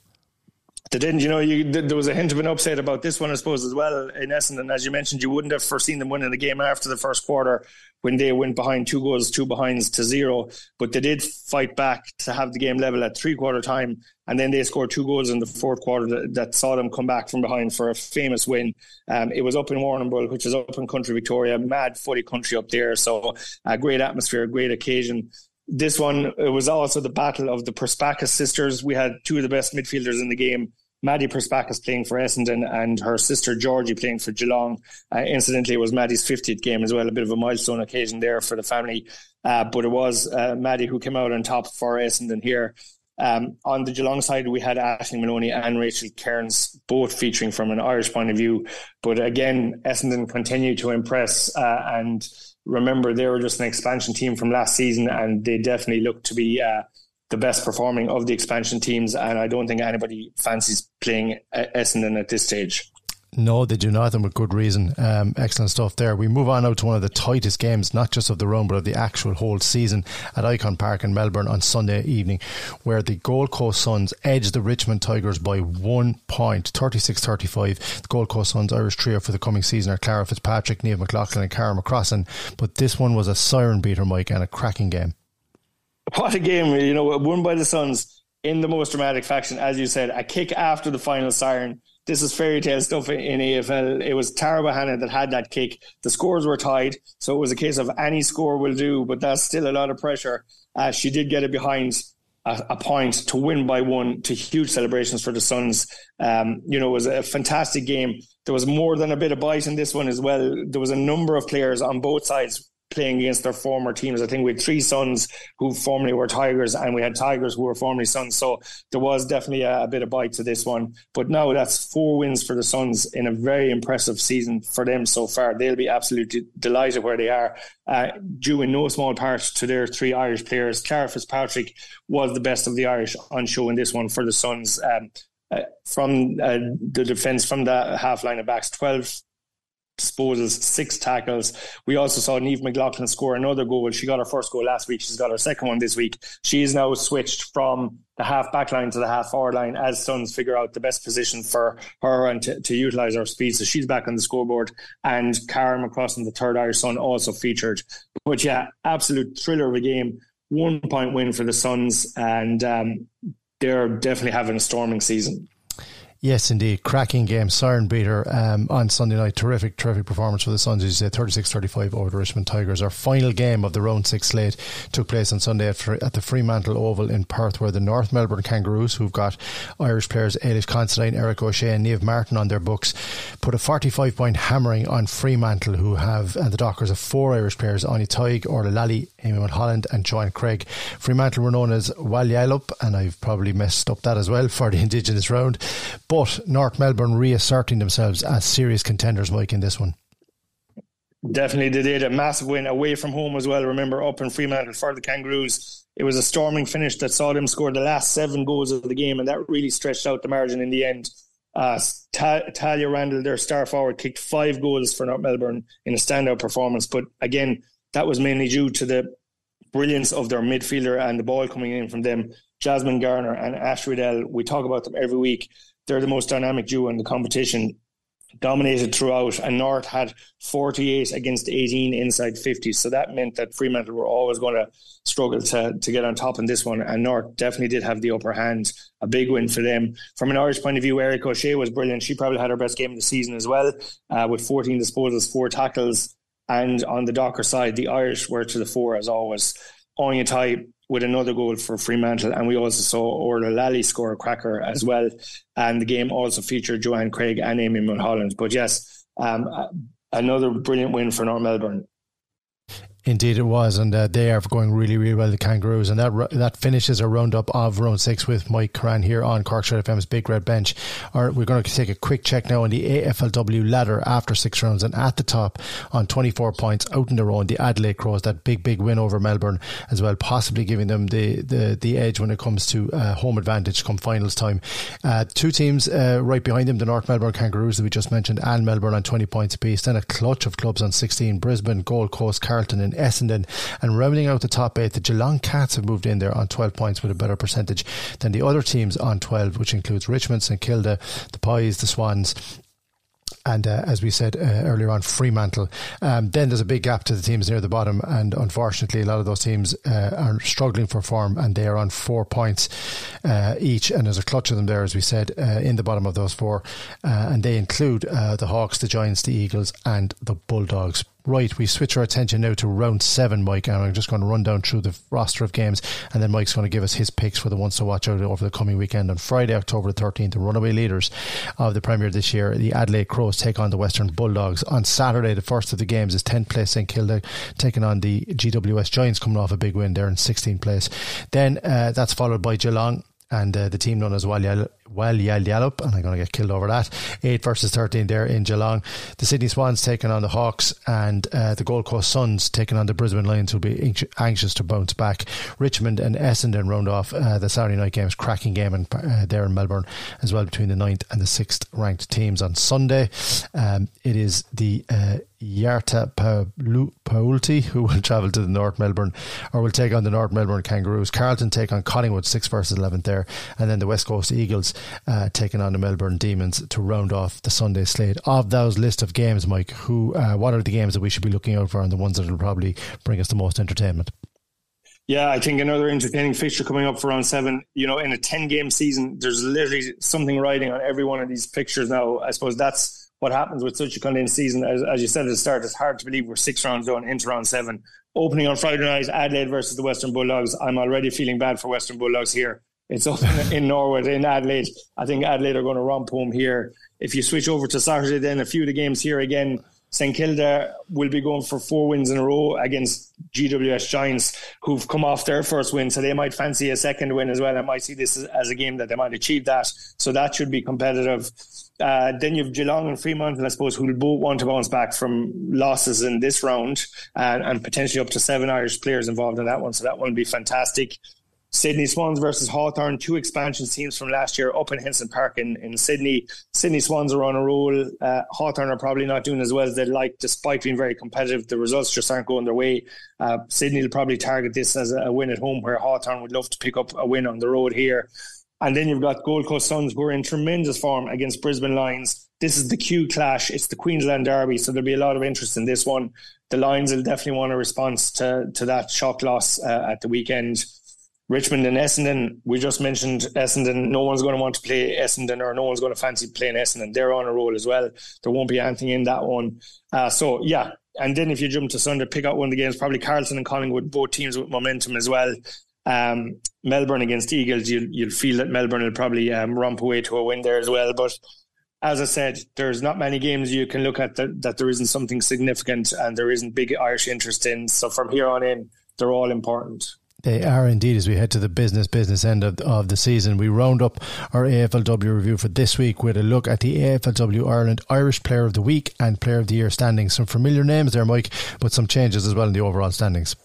They didn't. You know, you, there was a hint of an upset about this one, I suppose, as well in Essendon. As you mentioned, you wouldn't have foreseen them winning the game after the first quarter when they went behind two goals, two behinds to zero. But they did fight back to have the game level at three quarter time, and then they scored two goals in the fourth quarter that, that saw them come back from behind for a famous win. Um, it was up in Warrnambool, which is up in country Victoria, mad footy country up there. So a great atmosphere, a great occasion. This one, it was also the battle of the Perspakis sisters. We had two of the best midfielders in the game. Maddie Perspakis playing for Essendon and her sister Georgie playing for Geelong. Uh, incidentally, it was Maddie's fiftieth game as well, a bit of a milestone occasion there for the family. Uh, but it was uh, Maddie who came out on top for Essendon here. Um, on the Geelong side, we had Ashling Maloney and Rachel Cairns, both featuring from an Irish point of view. But again, Essendon continued to impress uh, and remember they were just an expansion team from last season, and they definitely look to be uh, the best performing of the expansion teams, and I don't think anybody fancies playing Essendon at this stage. No, they do not, and with good reason. Um, excellent stuff there. We move on now to one of the tightest games, not just of the run, but of the actual whole season, at Icon Park in Melbourne on Sunday evening, where the Gold Coast Suns edged the Richmond Tigers by one point, thirty-six thirty-five. The Gold Coast Suns' Irish trio for the coming season are Clara Fitzpatrick, Niamh McLaughlin and Cara McCrossan, but this one was a siren beater, Mike, and a cracking game. What a game, you know, won by the Suns in the most dramatic fashion, as you said, a kick after the final siren. This is fairy tale stuff in A F L. It was Tara Bohanna that had that kick. The scores were tied, so it was a case of any score will do, but that's still a lot of pressure. Uh, she did get it behind a, a point to win by one, to huge celebrations for the Suns. Um, you know, it was a fantastic game. There was more than a bit of bite in this one as well. There was a number of players on both sides playing against their former teams. I think we had three Suns who formerly were Tigers, and we had Tigers who were formerly Suns. So there was definitely a, a bit of bite to this one. But now that's four wins for the Suns in a very impressive season for them so far. They'll be absolutely delighted where they are, uh, due in no small part to their three Irish players. Clara Fitzpatrick was the best of the Irish on show in this one for the Suns. Um, uh, from uh, the defence, from the half line of backs, twelve disposals, six tackles. We also saw Niamh McLaughlin score another goal. She got her first goal last week. She's got her second one this week. She is now switched from the half back line to the half forward line as Suns figure out the best position for her and to, to utilise her speed. So she's back on the scoreboard. And Cara McCrossan, the third Irish Sun, also featured. But yeah, absolute thriller of a game. One point win for the Suns, and um, they're definitely having a storming season. Yes, indeed. Cracking game. Siren beater um, on Sunday night. Terrific, terrific performance for the Suns, as you say, thirty-six thirty-five over the Richmond Tigers. Our final game of the round six slate took place on Sunday at, at the Fremantle Oval in Perth, where the North Melbourne Kangaroos, who've got Irish players Ailish Considine, Eric O'Shea and Niamh Martin on their books, put a forty-five point hammering on Fremantle, who have, and the Dockers have four Irish players, Anya Tighe, Orla Lally, Amy Mulholland and Joanne Craig. Fremantle were known as Walyalup, and I've probably messed up that as well, for the Indigenous round. But But North Melbourne reasserting themselves as serious contenders, Mike, in this one. Definitely they did. A massive win away from home as well. Remember, up in Fremantle for the Kangaroos. It was a storming finish that saw them score the last seven goals of the game, and that really stretched out the margin in the end. Uh, Talia Randall, their star forward, kicked five goals for North Melbourne in a standout performance. But again, that was mainly due to the brilliance of their midfielder and the ball coming in from them. Jasmine Garner and Ash Riddell, we talk about them every week. They're the most dynamic duo in the competition, dominated throughout, and North had forty-eight against eighteen inside fifty. So that meant that Fremantle were always going to struggle to, to get on top in this one, and North definitely did have the upper hand. A big win for them. From an Irish point of view, Eric O'Shea was brilliant. She probably had her best game of the season as well, uh, with fourteen disposals, four tackles, and on the Docker side, the Irish were to the fore as always. Anya Tighe with another goal for Fremantle, and we also saw Orla Lally score a cracker as well, and the game also featured Joanne Craig and Amy Mulholland. But yes, um, another brilliant win for North Melbourne. Indeed it was, and uh, they are going really, really well, the Kangaroos, and that that finishes a roundup of round six with Mike Curran here on Corkshire F M's Big Red Bench. All right, we're going to take a quick check now on the A F L W ladder after six rounds, and at the top on twenty-four points out in the round, the Adelaide Crows, that big, big win over Melbourne as well, possibly giving them the, the, the edge when it comes to uh, home advantage come finals time. Uh, two teams uh, right behind them, the North Melbourne Kangaroos that we just mentioned, and Melbourne on twenty points apiece, then a clutch of clubs on sixteen, Brisbane, Gold Coast, Carlton and Essendon, and rounding out the top eight, the Geelong Cats have moved in there on twelve points with a better percentage than the other teams on twelve, which includes Richmond, St Kilda, the Pies, the Swans and uh, as we said uh, earlier on, Fremantle. Um, then there's a big gap to the teams near the bottom, and unfortunately a lot of those teams uh, are struggling for form, and they are on four points uh, each, and there's a clutch of them there, as we said, uh, in the bottom of those four, uh, and they include uh, the Hawks, the Giants, the Eagles and the Bulldogs. Right, we switch our attention now to round seven, Mike, and I'm just going to run down through the roster of games, and then Mike's going to give us his picks for the ones to watch out over the coming weekend. On Friday, October the thirteenth, the runaway leaders of the Premier this year, the Adelaide Crows, take on the Western Bulldogs. On Saturday, the first of the games is tenth place St Kilda taking on the G W S Giants, coming off a big win there in sixteenth place. Then uh, that's followed by Geelong and uh, the team known as Walyal well yelled Yallop, and I'm going to get killed over that. eight versus thirteen there in Geelong. The Sydney Swans taking on the Hawks, and uh, the Gold Coast Suns taking on the Brisbane Lions, who'll be anxious to bounce back. Richmond and Essendon round off uh, the Saturday night games. Cracking game in, uh, there in Melbourne as well, between the ninth and the sixth ranked teams on Sunday. Um, it is the uh, Yarta Paulty who will travel to the North Melbourne, or will take on the North Melbourne Kangaroos. Carlton take on Collingwood, six versus eleven there, and then the West Coast Eagles uh, taking on the Melbourne Demons to round off the Sunday slate. Of those list of games, Mike, who uh, what are the games that we should be looking out for, and the ones that will probably bring us the most entertainment? Yeah, I think another entertaining fixture coming up for round seven. You know, in a ten-game season, there's literally something riding on every one of these pictures now. I suppose that's what happens with such a condensed season. As, as you said at the start, it's hard to believe we're six rounds on into round seven. Opening on Friday night, Adelaide versus the Western Bulldogs. I'm already feeling bad for Western Bulldogs here. It's up in Norwood, in Adelaide. I think Adelaide are going to romp home here. If you switch over to Saturday, then a few of the games here again, St Kilda will be going for four wins in a row against G W S Giants, who've come off their first win, so they might fancy a second win as well. I might see this as a game that they might achieve that, so that should be competitive. Uh, then you have Geelong and Fremont, and I suppose who will both want to bounce back from losses in this round, and, and potentially up to seven Irish players involved in that one, so that one will be fantastic. Sydney Swans versus Hawthorn, two expansion teams from last year up in Henson Park in, in Sydney. Sydney Swans are on a roll. Uh, Hawthorn are probably not doing as well as they'd like, despite being very competitive. The results just aren't going their way. Uh, Sydney will probably target this as a win at home, where Hawthorn would love to pick up a win on the road here. And then you've got Gold Coast Suns, who are in tremendous form against Brisbane Lions. This is the Q clash. It's the Queensland derby, so there'll be a lot of interest in this one. The Lions will definitely want a response to, to that shock loss uh, at the weekend. Richmond and Essendon, we just mentioned Essendon. No one's going to want to play Essendon, or no one's going to fancy playing Essendon. They're on a roll as well. There won't be anything in that one. Uh, so, yeah. And then if you jump to Sunday, pick out one of the games, probably Carlton and Collingwood, both teams with momentum as well. Um, Melbourne against Eagles, you, you'll feel that Melbourne will probably um, romp away to a win there as well. But as I said, there's not many games you can look at that, that there isn't something significant and there isn't big Irish interest in. So from here on in, they're all important. They are indeed, as we head to the business business end of, of the season. We round up our A F L W review for this week with a look at the A F L W Ireland Irish Player of the Week and Player of the Year standings. Some familiar names there, Mike, but some changes as well in the overall standings.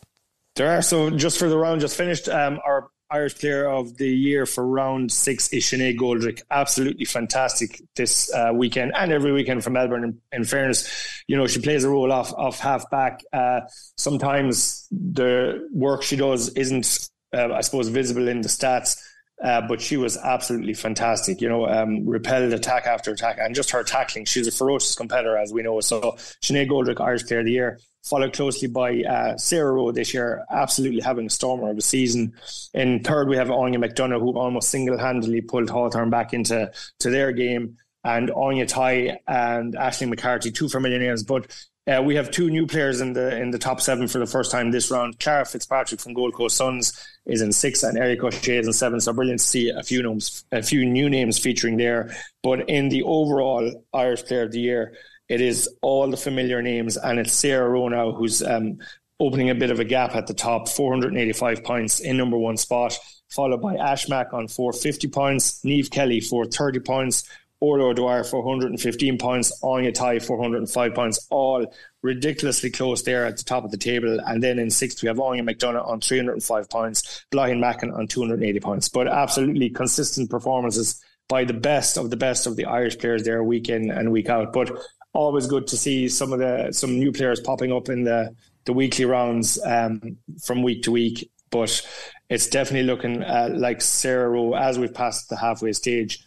There are. So just for the round just finished, um, our Irish Player of the Year for round six is Sinead Goldrick. Absolutely fantastic this uh, weekend and every weekend from Melbourne. In, in fairness, you know, she plays a role off, off half-back. Uh, sometimes the work she does isn't, uh, I suppose, visible in the stats, uh, but she was absolutely fantastic. You know, um, repelled attack after attack, and just her tackling. She's a ferocious competitor, as we know. So Sinead Goldrick, Irish Player of the Year. Followed closely by uh, Sarah Rowe this year, absolutely having a stormer of a season. In third, we have Anya McDonough, who almost single-handedly pulled Hawthorn back into to their game. And Anya Thai and Ashling McCarthy, two familiar names. But uh, we have two new players in the in the top seven for the first time this round. Clara Fitzpatrick from Gold Coast Suns is in six, and Eire Og is in seven. So brilliant to see a few, names, a few new names featuring there. But in the overall Irish Player of the Year, it is all the familiar names, and it's Sarah Rowe now who's um, opening a bit of a gap at the top, four hundred eighty-five points in number one spot, followed by Ash Mack on four hundred fifty points, Niamh Kelly four hundred thirty points, Orla Dwyer four hundred fifteen points, Anya Thai four hundred five points, all ridiculously close there at the top of the table. And then in sixth, we have Anya McDonough on three hundred five points, Blaithin Macken on two hundred eighty points. But absolutely consistent performances by the best of the best of the Irish players there week in and week out. But always good to see some of the some new players popping up in the, the weekly rounds um, from week to week. But it's definitely looking uh, like Sarah Rowe, as we've passed the halfway stage,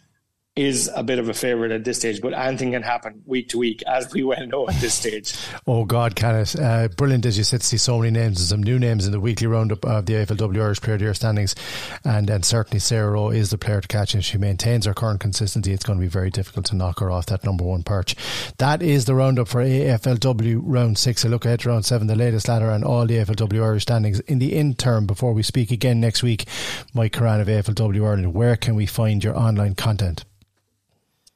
is a bit of a favourite at this stage, but anything can happen week to week, as we well know at this stage. Oh God, can it? Uh, brilliant, as you said, to see so many names and some new names in the weekly roundup of the A F L W Irish Player of the Year standings, and and certainly Sarah Rowe is the player to catch. If she maintains her current consistency, it's going to be very difficult to knock her off that number one perch. That is the roundup for A F L W round six. A look ahead to round seven, the latest ladder, and all the A F L W Irish standings in the interim before we speak again next week. Mike Curran of A F L W Ireland, where can we find your online content?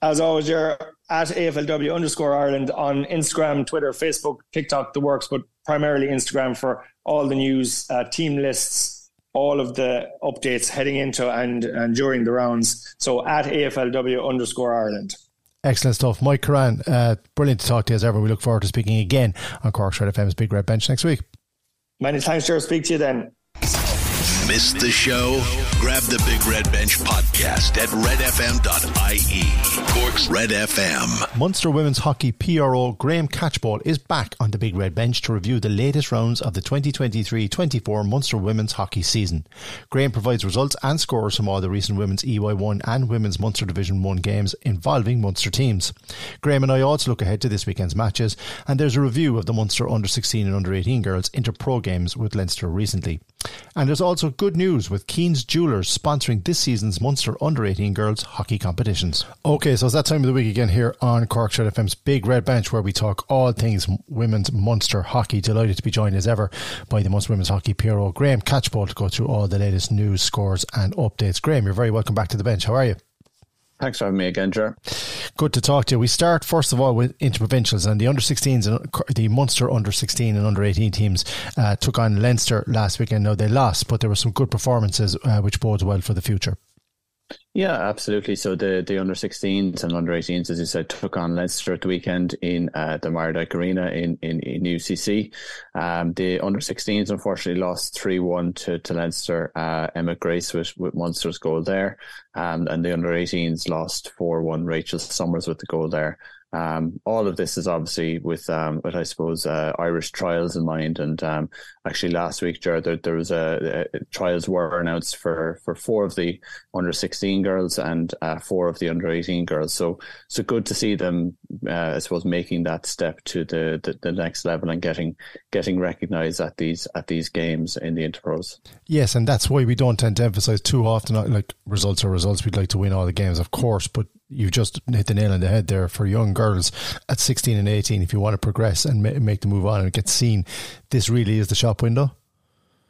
As always, you're at A F L W underscore Ireland on Instagram, Twitter, Facebook, TikTok, the works, but primarily Instagram for all the news, uh, team lists, all of the updates heading into and, and during the rounds. So at A F L W underscore Ireland. Excellent stuff. Mike Curran, uh, brilliant to talk to you as ever. We look forward to speaking again on Cork's Red F M's Big Red Bench next week. Many thanks, Ger. Speak to you then. Missed the show? Grab the Big Red Bench podcast at red f m dot i e. Cork's Red F M. Munster Women's Hockey P R O Graham Catchpole is back on the Big Red Bench to review the latest rounds of the twenty twenty-three twenty-four Munster Women's Hockey season. Graham provides results and scores from all the recent Women's E Y one and Women's Munster Division one games involving Munster teams. Graham and I also look ahead to this weekend's matches, and there's a review of the Munster under sixteen and under eighteen girls inter-pro games with Leinster recently. And there's also good news with Keen's Jewelers sponsoring this season's Munster under eighteen girls hockey competitions. Okay, so it's that time of the week again here on Cork's Red F M's Big Red Bench, where we talk all things women's Munster hockey. Delighted to be joined as ever by the Munster Women's Hockey P R O Graham Catchpole to go through all the latest news, scores and updates. Graham, you're very welcome back to the bench. How are you? Thanks for having me again, Ger. Good to talk to you. We start first of all with interprovincials, and the under sixteens and the Munster under sixteen and under eighteen teams uh, took on Leinster last weekend. Now they lost, but there were some good performances uh, which bodes well for the future. Yeah, absolutely. So the, the under sixteens and under eighteens, as you said, took on Leinster at the weekend in uh, the Mardyke Arena in, in, in U C C. Um, the under sixteens, unfortunately, lost three one to, to Leinster. Uh, Emma Grace with, with Munster's goal there. Um, and the under eighteens lost four one, Rachel Summers with the goal there. Um, all of this is obviously with, um, with I suppose, uh, Irish trials in mind. And um, actually last week, Ger, there, there was a, a trials were announced for, for four of the under sixteen girls and uh, four of the under eighteen girls. So so good to see them, uh, I suppose, making that step to the, the, the next level and getting getting recognised at these at these games in the interpros. Yes, and that's why we don't tend to emphasise too often, like results are results. We'd like to win all the games, of course, but you just hit the nail on the head there for young girls at sixteen and eighteen. If you want to progress and make the move on and get seen, this really is the shop window.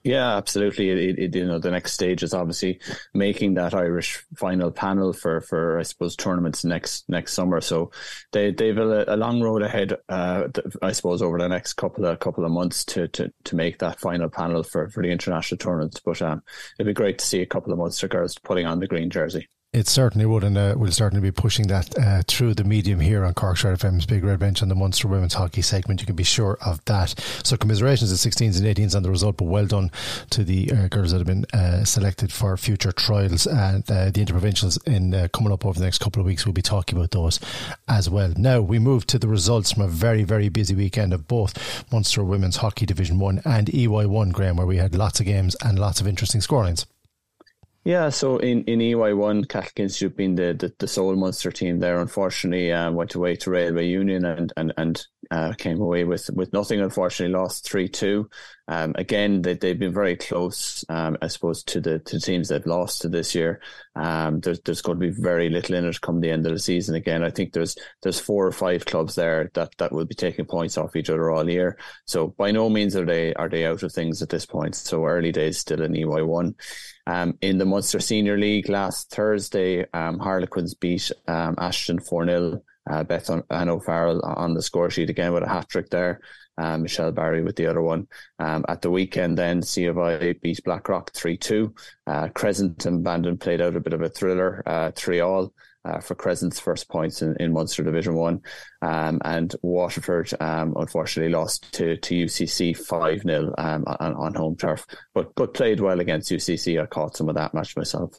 Yeah, absolutely. It, it, you know, the next stage is obviously making that Irish final panel for, for I suppose, tournaments next next summer. So they they've a, a long road ahead, uh, I suppose, over the next couple of couple of months to to, to make that final panel for, for the international tournaments. But um, it'd be great to see a couple of Munster girls putting on the green jersey. It certainly would, and uh, we'll certainly be pushing that uh, through the medium here on Cork's Red F M's Big Red Bench on the Munster Women's Hockey segment. You can be sure of that. So commiserations at sixteens and eighteens on the result, but well done to the uh, girls that have been uh, selected for future trials and uh, the interprovincials in uh, coming up over the next couple of weeks. We'll be talking about those as well. Now we move to the results from a very, very busy weekend of both Munster Women's Hockey Division one and E Y one, Graham, where we had lots of games and lots of interesting scorelines. Yeah, so in, in E Y one, Catholic Institute being the, the, the sole Munster team there, unfortunately um, went away to Railway Union and and, and uh, came away with, with nothing, unfortunately, lost three two. Um, again, they, they've been very close, um, I suppose, to the to teams they've lost to this year. Um, there's, there's going to be very little in it come the end of the season. Again, I think there's there's four or five clubs there that, that will be taking points off each other all year. So by no means are they are they out of things at this point. So early days still in E Y one. Um, in the Munster Senior League last Thursday, um, Harlequins beat um, Ashton four nil. Uh, Beth Ann O'Farrell on the score sheet again with a hat-trick there. Um, Michelle Barry with the other one. Um, at the weekend then, C of I beat Blackrock three two. Uh, Crescent and Bandon played out a bit of a thriller, uh, three all uh, for Crescent's first points in, in Munster Division one. Um, and Waterford um, unfortunately lost to, to U C C five nil um, on, on home turf, but but played well against U C C. I caught some of that match myself.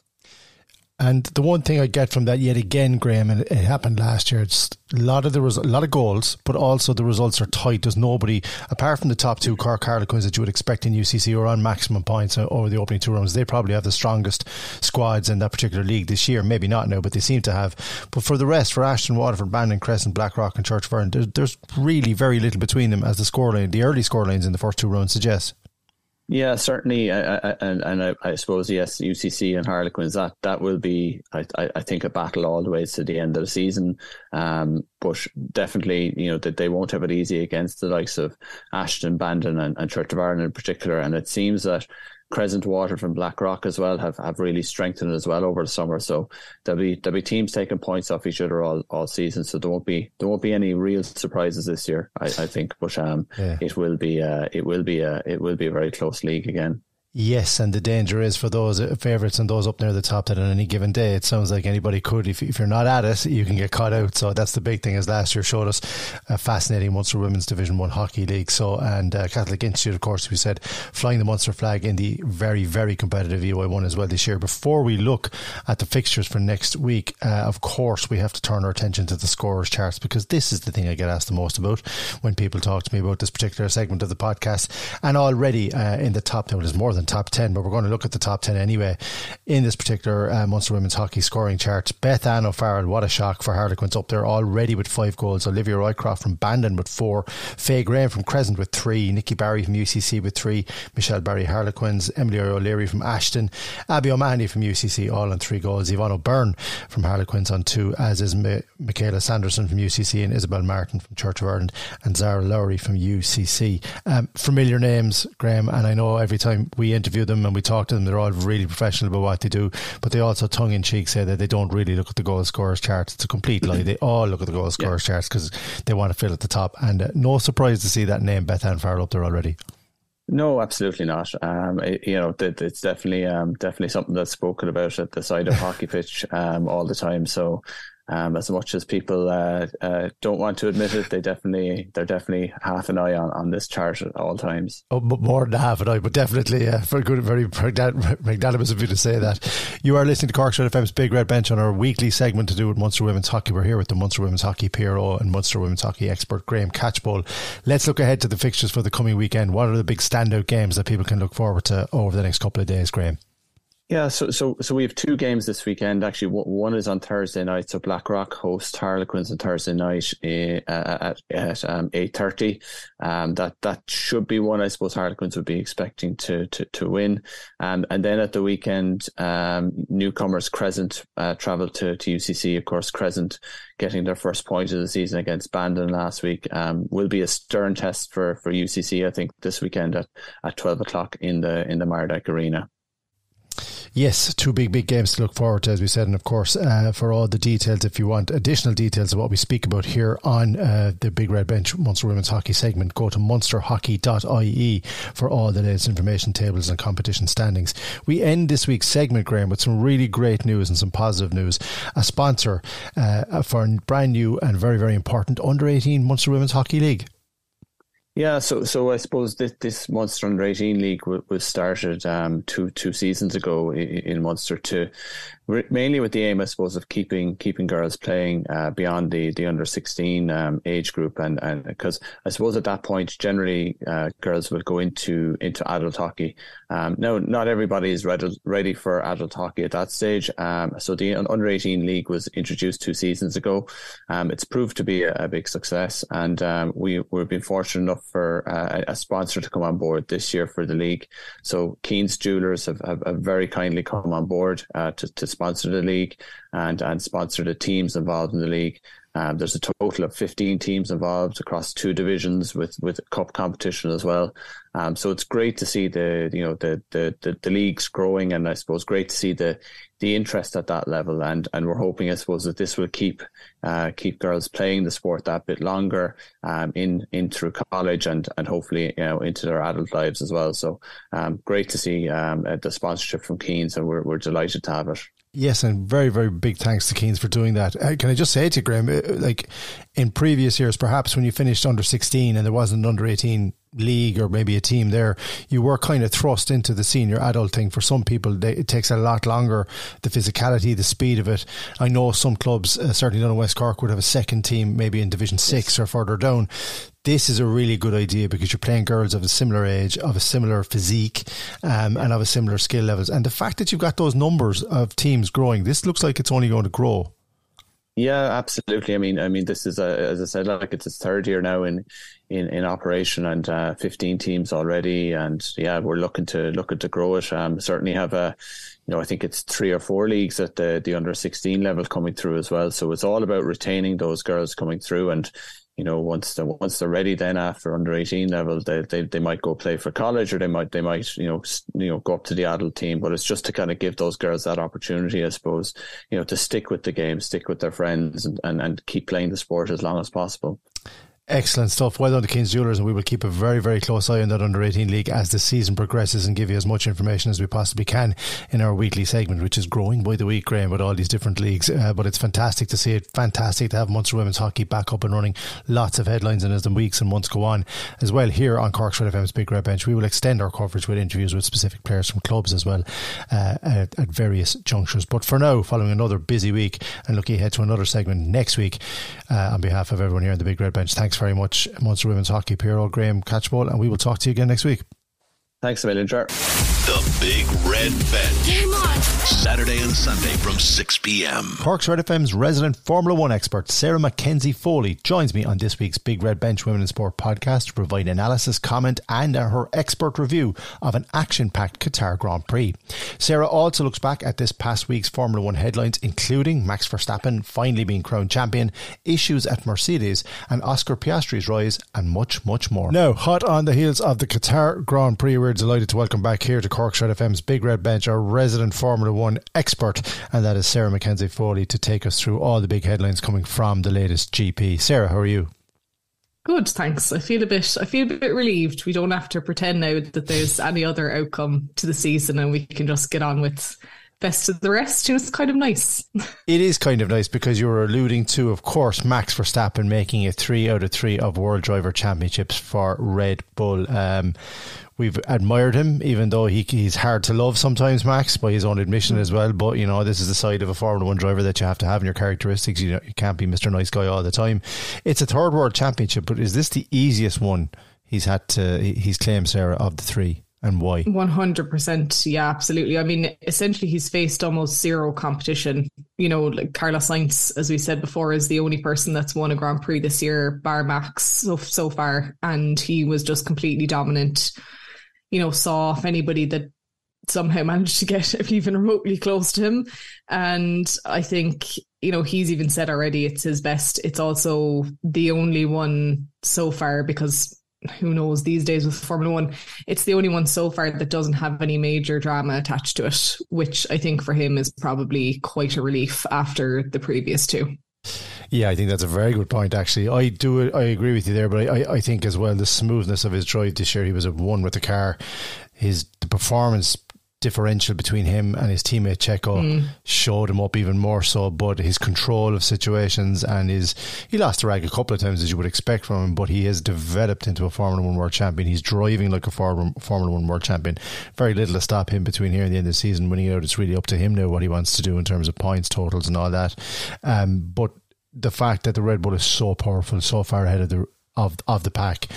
And the one thing I get from that yet again, Graham, and it happened last year, it's a lot of the res- a lot of goals, but also the results are tight. There's nobody, apart from the top two Cork Harlequins that you would expect in U C C, who are on maximum points over the opening two rounds. They probably have the strongest squads in that particular league this year. Maybe not now, but they seem to have. But for the rest, for Ashton, Waterford, Bandon, Crescent, Blackrock and Church Fern, there's, there's really very little between them, as the scoreline, the early scorelines in the first two rounds suggest. Yeah, certainly, I, I, and and I, I suppose yes, U C C and Harlequins that, that will be, I I think, a battle all the way to the end of the season. Um, but definitely, you know, that they won't have it easy against the likes of Ashton, Bandon, and, and Church of Ireland in particular. And it seems that Crescent, Waterford and Blackrock as well have, have really strengthened as well over the summer. So there'll be there'll be teams taking points off each other all, all season. So there won't be there won't be any real surprises this year, I, I think. But um, yeah. it will be uh, it will be a it will be a very close league again. Yes, and the danger is for those favourites and those up near the top that on any given day, it sounds like anybody could. If, if you're not at it, you can get caught out. So that's the big thing, as last year showed us a fascinating Munster Women's Division one Hockey League. So, and uh, Catholic Institute, of course, we said, flying the Munster flag in the very, very competitive E Y one as well this year. Before we look at the fixtures for next week, uh, of course, we have to turn our attention to the scorers charts, because this is the thing I get asked the most about when people talk to me about this particular segment of the podcast. And already uh, in the top, there is more than top ten, but we're going to look at the top ten anyway in this particular uh, Munster Women's Hockey scoring chart. Beth Ann O'Farrell, what a shock for Harlequins, up there already with five goals. Olivia Roycroft from Bandon with four, Faye Graham from Crescent with three, Nikki Barry from U C C with three, Michelle Barry Harlequins, Emily O'Leary from Ashton, Abby O'Mahony from U C C, all on three goals. Yvonne O'Byrne from Harlequins on two, as is Ma- Michaela Sanderson from U C C and Isabel Martin from Church of Ireland and Zara Lowry from U C C. Um, familiar names, Graham, and I know every time we interview them and we talk to them, they're all really professional about what they do, but they also tongue in cheek say that they don't really look at the goal scorers charts. It's a complete lie. They all look at the goal scorers yeah. charts because they want to fill at the top, and uh, no surprise to see that name Beth Ann Farrell up there already. No, absolutely not. Um, it, you know, it, it's definitely um, definitely something that's spoken about at the side of hockey pitch um, all the time. So um, as much as people uh, uh, don't want to admit it, they definitely they're definitely half an eye on, on this chart at all times. Oh, but more than half an eye, but definitely uh, for good, very magnanimous of you to say that. You are listening to Corkshire F M's Big Red Bench on our weekly segment to do with Munster Women's Hockey. We're here with the Munster Women's Hockey P R O and Munster Women's Hockey expert Graham Catchpole. Let's look ahead to the fixtures for the coming weekend. What are the big standouts? Standout games that people can look forward to over the next couple of days, Graham? Yeah, so so so we have two games this weekend. Actually, one is on Thursday night. So Blackrock hosts Harlequins on Thursday night uh, at at um, eight thirty. Um, that that should be one I suppose Harlequins would be expecting to to to win. Um, and then at the weekend, um, newcomers Crescent uh, travel to to U C C. Of course, Crescent getting their first point of the season against Bandon last week um, will be a stern test for for U C C. I think this weekend at at twelve o'clock in the in the Mardyke Arena. Yes, two big, big games to look forward to, as we said. And of course, uh, for all the details, if you want additional details of what we speak about here on uh, the Big Red Bench Munster Women's Hockey segment, go to munster hockey dot I E for all the latest information, tables and competition standings. We end this week's segment, Graham, with some really great news and some positive news. A sponsor uh, for a brand new and very, very important under eighteen Munster Women's Hockey League. Yeah, so so I suppose that this Munster under eighteen league was started um, two two seasons ago in, in Munster to mainly with the aim, I suppose, of keeping keeping girls playing uh, beyond the the under sixteen um, age group, and and because I suppose at that point generally uh, girls will go into into adult hockey. Um, now, not everybody is ready ready for adult hockey at that stage. Um, so the under eighteen league was introduced two seasons ago. Um, it's proved to be a, a big success, and um, we we've been fortunate enough for uh, a sponsor to come on board this year for the league. So Keen's Jewelers have, have, have very kindly come on board uh, to, to sponsor the league and, and sponsor the teams involved in the league. Um, there's a total of fifteen teams involved across two divisions with, with cup competition as well. Um, so it's great to see the you know the, the the the leagues growing, and I suppose great to see the the interest at that level. And and we're hoping, I suppose, that this will keep uh, keep girls playing the sport that bit longer um, in in through college and and hopefully you know into their adult lives as well. So um, great to see um, the sponsorship from Keen's, and we're we're delighted to have it. Yes, and very, very big thanks to Keen's for doing that. Uh, can I just say to you, Graham, like in previous years, perhaps when you finished under sixteen and there wasn't an under eighteen league or maybe a team there, you were kind of thrust into the senior adult thing. For some people, they, it takes a lot longer, the physicality, the speed of it. I know some clubs, uh, certainly down in West Cork, would have a second team maybe in Division six or further down. This is a really good idea because you're playing girls of a similar age, of a similar physique, um, and of a similar skill levels. And the fact that you've got those numbers of teams growing, this looks like it's only going to grow. Yeah, absolutely. I mean, I mean, this is a, as I said, like it's its third year now in in, in operation, and uh, fifteen teams already, and yeah, we're looking to looking to grow it. Um, certainly have a, you know, I think it's three or four leagues at the the under sixteen level coming through as well. So it's all about retaining those girls coming through, and you know, once they're, once they're ready, then after under eighteen level, they, they they might go play for college, or they might they might you know you know go up to the adult team. But it's just to kind of give those girls that opportunity, I suppose, you know, to stick with the game, stick with their friends, and and, and keep playing the sport as long as possible. Excellent stuff. Well done to Keen's Jewelers, and we will keep a very, very close eye on that under eighteen league as the season progresses and give you as much information as we possibly can in our weekly segment, which is growing by the week, Graham, with all these different leagues. Uh, but it's fantastic to see it. Fantastic to have Munster Women's Hockey back up and running. Lots of headlines, and as the weeks and months go on as well, here on Cork's Red F M's Big Red Bench, we will extend our coverage with interviews with specific players from clubs as well uh, at, at various junctures. But for now, following another busy week and looking ahead to another segment next week, uh, on behalf of everyone here on the Big Red Bench, thanks very much, Munster Women's Hockey Piero, Graham Catchpole, and we will talk to you again next week. Thanks a million, sir. The Big Red Bench. Game on. Saturday and Sunday from six p.m. Cork's Red F M's resident Formula One expert, Sarah Mackenzie Foley, joins me on this week's Big Red Bench Women in Sport podcast to provide analysis, comment, and her expert review of an action-packed Qatar Grand Prix. Sarah also looks back at this past week's Formula One headlines, including Max Verstappen finally being crowned champion, issues at Mercedes, and Oscar Piastri's rise, and much, much more. Now, hot on the heels of the Qatar Grand Prix, we're delighted to welcome back here to Cork's Red F M's Big Red Bench our resident Formula One expert, and that is Sarah Mackenzie Foley, to take us through all the big headlines coming from the latest G P. Sarah, how are you? Good, thanks. I feel a bit I feel a bit relieved. We don't have to pretend now that there's any other outcome to the season, and we can just get on with best of the rest. You know, it's kind of nice. It is kind of nice, because you were alluding to, of course, Max Verstappen making it three out of three of World Driver Championships for Red Bull. Um, we've admired him, even though he he's hard to love sometimes, Max, by his own admission as well. But, you know, this is the side of a Formula One driver that you have to have in your characteristics. You know, you can't be Mister Nice Guy all the time. It's a third World Championship, but is this the easiest one he's had to, he's claimed, Sarah, of the three? And why? one hundred percent. Yeah, absolutely. I mean, essentially, he's faced almost zero competition. You know, like Carlos Sainz, as we said before, is the only person that's won a Grand Prix this year, bar Max, so, so far. And he was just completely dominant. You know, saw off anybody that somehow managed to get even remotely close to him. And I think, you know, he's even said already it's his best. It's also the only one so far, because who knows these days with Formula One, it's the only one so far that doesn't have any major drama attached to it, which I think for him is probably quite a relief after the previous two. Yeah, I think that's a very good point, actually. I do, I agree with you there, but I, I think as well, the smoothness of his drive this year, he was at one with the car. His the performance differential between him and his teammate Checo mm. showed him up even more so, but his control of situations and his he lost the rag a couple of times, as you would expect from him, but he has developed into a Formula One World Champion. He's driving like a Formula One World Champion. Very little to stop him between here and the end of the season. Winning out, it's really up to him now what he wants to do in terms of points totals and all that. Um, but the fact that the Red Bull is so powerful, so far ahead of the of, of the pack,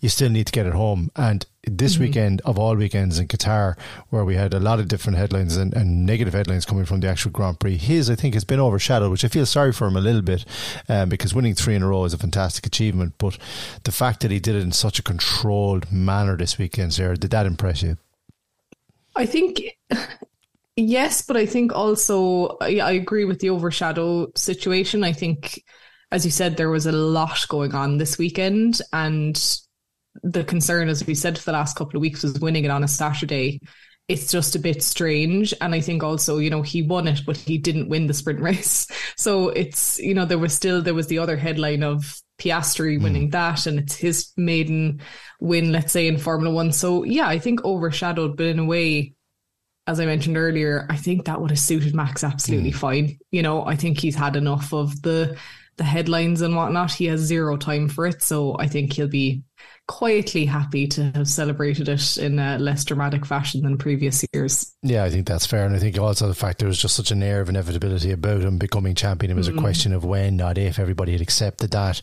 you still need to get it home. And this mm-hmm. weekend, of all weekends in Qatar, where we had a lot of different headlines and, and negative headlines coming from the actual Grand Prix, his, I think, has been overshadowed, which I feel sorry for him a little bit, um, because winning three in a row is a fantastic achievement. But the fact that he did it in such a controlled manner this weekend, Sarah, did that impress you? I think... Yes, but I think also I, I agree with the overshadow situation. I think, as you said, there was a lot going on this weekend, and the concern, as we said for the last couple of weeks, was winning it on a Saturday. It's just a bit strange. And I think also, you know, he won it, but he didn't win the sprint race. So it's, you know, there was still, there was the other headline of Piastri winning mm. that, and it's his maiden win, let's say, in Formula One. So yeah, I think overshadowed, but in a way, as I mentioned earlier, I think that would have suited Max absolutely mm. fine. You know, I think he's had enough of the the headlines and whatnot. He has zero time for it. So I think he'll be quietly happy to have celebrated it in a less dramatic fashion than previous years. Yeah, I think that's fair. And I think also the fact there was just such an air of inevitability about him becoming champion. It was mm-hmm. a question of when, not if. Everybody had accepted that.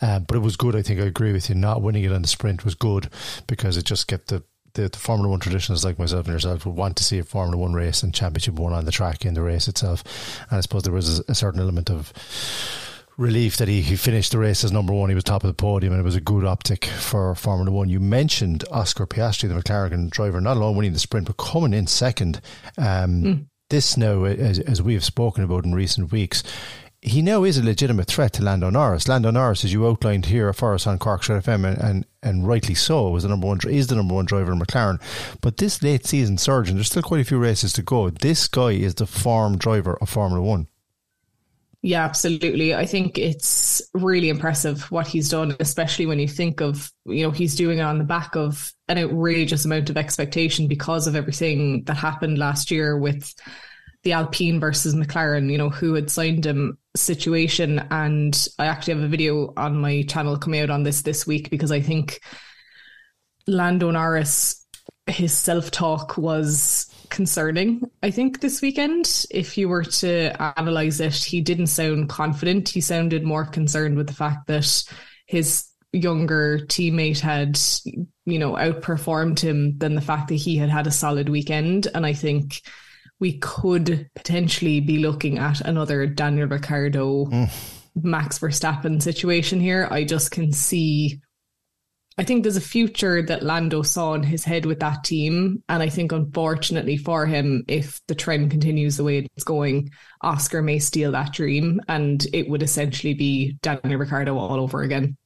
Uh, but it was good. I think I agree with you. Not winning it on the sprint was good, because it just kept the The, the Formula One traditionalists like myself and yourself would want to see a Formula One race and championship won on the track in the race itself. And I suppose there was a, a certain element of relief that he, he finished the race as number one. He was top of the podium, and it was a good optic for Formula One. You mentioned Oscar Piastri, the McLaren driver, not alone winning the sprint, but coming in second. Um, mm. This now, as, as we have spoken about in recent weeks, he now is a legitimate threat to Lando Norris. Lando Norris, as you outlined here for us on Cork's Red F M, and, and, and rightly so, was the number one, is the number one driver in McLaren. But this late season surge, and there's still quite a few races to go, this guy is the form driver of Formula One. Yeah, absolutely. I think it's really impressive what he's done, especially when you think of, you know, he's doing it on the back of an outrageous amount of expectation because of everything that happened last year with the Alpine versus McLaren, you know, who had signed him situation. And I actually have a video on my channel coming out on this this week, because I think Lando Norris, his self-talk was concerning, I think, this weekend. If you were to analyse it, he didn't sound confident. He sounded more concerned with the fact that his younger teammate had, you know, outperformed him than the fact that he had had a solid weekend. And I think we could potentially be looking at another Daniel Ricciardo, mm. Max Verstappen situation here. I just can see, I think there's a future that Lando saw in his head with that team. And I think, unfortunately for him, if the trend continues the way it's going, Oscar may steal that dream, and it would essentially be Daniel Ricciardo all over again.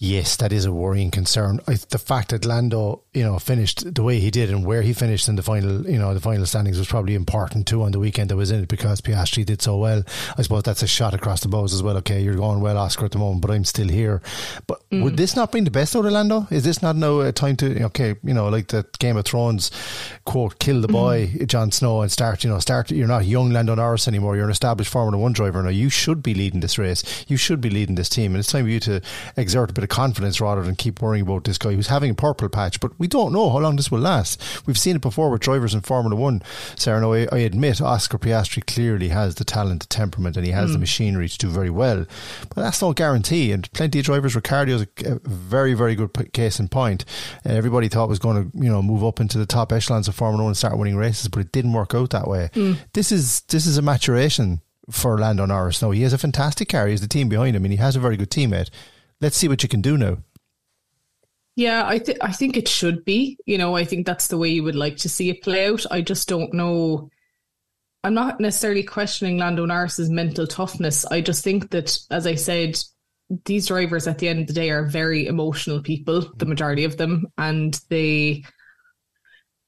Yes, that is a worrying concern. I, the fact that Lando, you know, finished the way he did and where he finished in the final, you know, the final standings was probably important too on the weekend that was in it, because Piastri did so well. I suppose that's a shot across the bows as well. Okay, you're going well, Oscar, at the moment, but I'm still here. But mm. would this not bring the best out of Lando? Is this not now a time to, okay, you know, like the Game of Thrones quote, kill the boy, mm-hmm. Jon Snow, and start, you know, start, you're not young Lando Norris anymore. You're an established Formula One driver now. You should be leading this race. You should be leading this team. And it's time for you to exert a bit of confidence rather than keep worrying about this guy who's having a purple patch. But we don't know how long this will last. We've seen it before with drivers in Formula One, Sarah. No, I, I admit Oscar Piastri clearly has the talent, the temperament, and he has mm. the machinery to do very well, but that's no guarantee. And plenty of drivers, Ricciardo's a, a very very good case in point. Uh, everybody thought was going to, you know, move up into the top echelons of Formula One and start winning races, but it didn't work out that way. mm. This is this is a maturation for Lando Norris. Now, he has a fantastic car, he has the team behind him, and he has a very good teammate. Let's see what you can do now. Yeah, I, th- I think it should be. You know, I think that's the way you would like to see it play out. I just don't know. I'm not necessarily questioning Lando Norris's mental toughness. I just think that, as I said, these drivers at the end of the day are very emotional people, the majority of them. And they,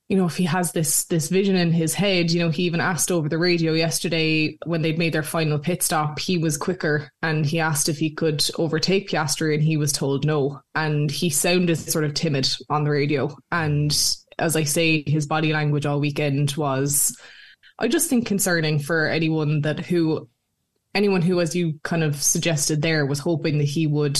you know, if he has this this vision in his head, you know, he even asked over the radio yesterday when they'd made their final pit stop, he was quicker and he asked if he could overtake Piastri and he was told no. And he sounded sort of timid on the radio. And as I say, his body language all weekend was, I just think, concerning for anyone that who, anyone who, as you kind of suggested there, was hoping that he would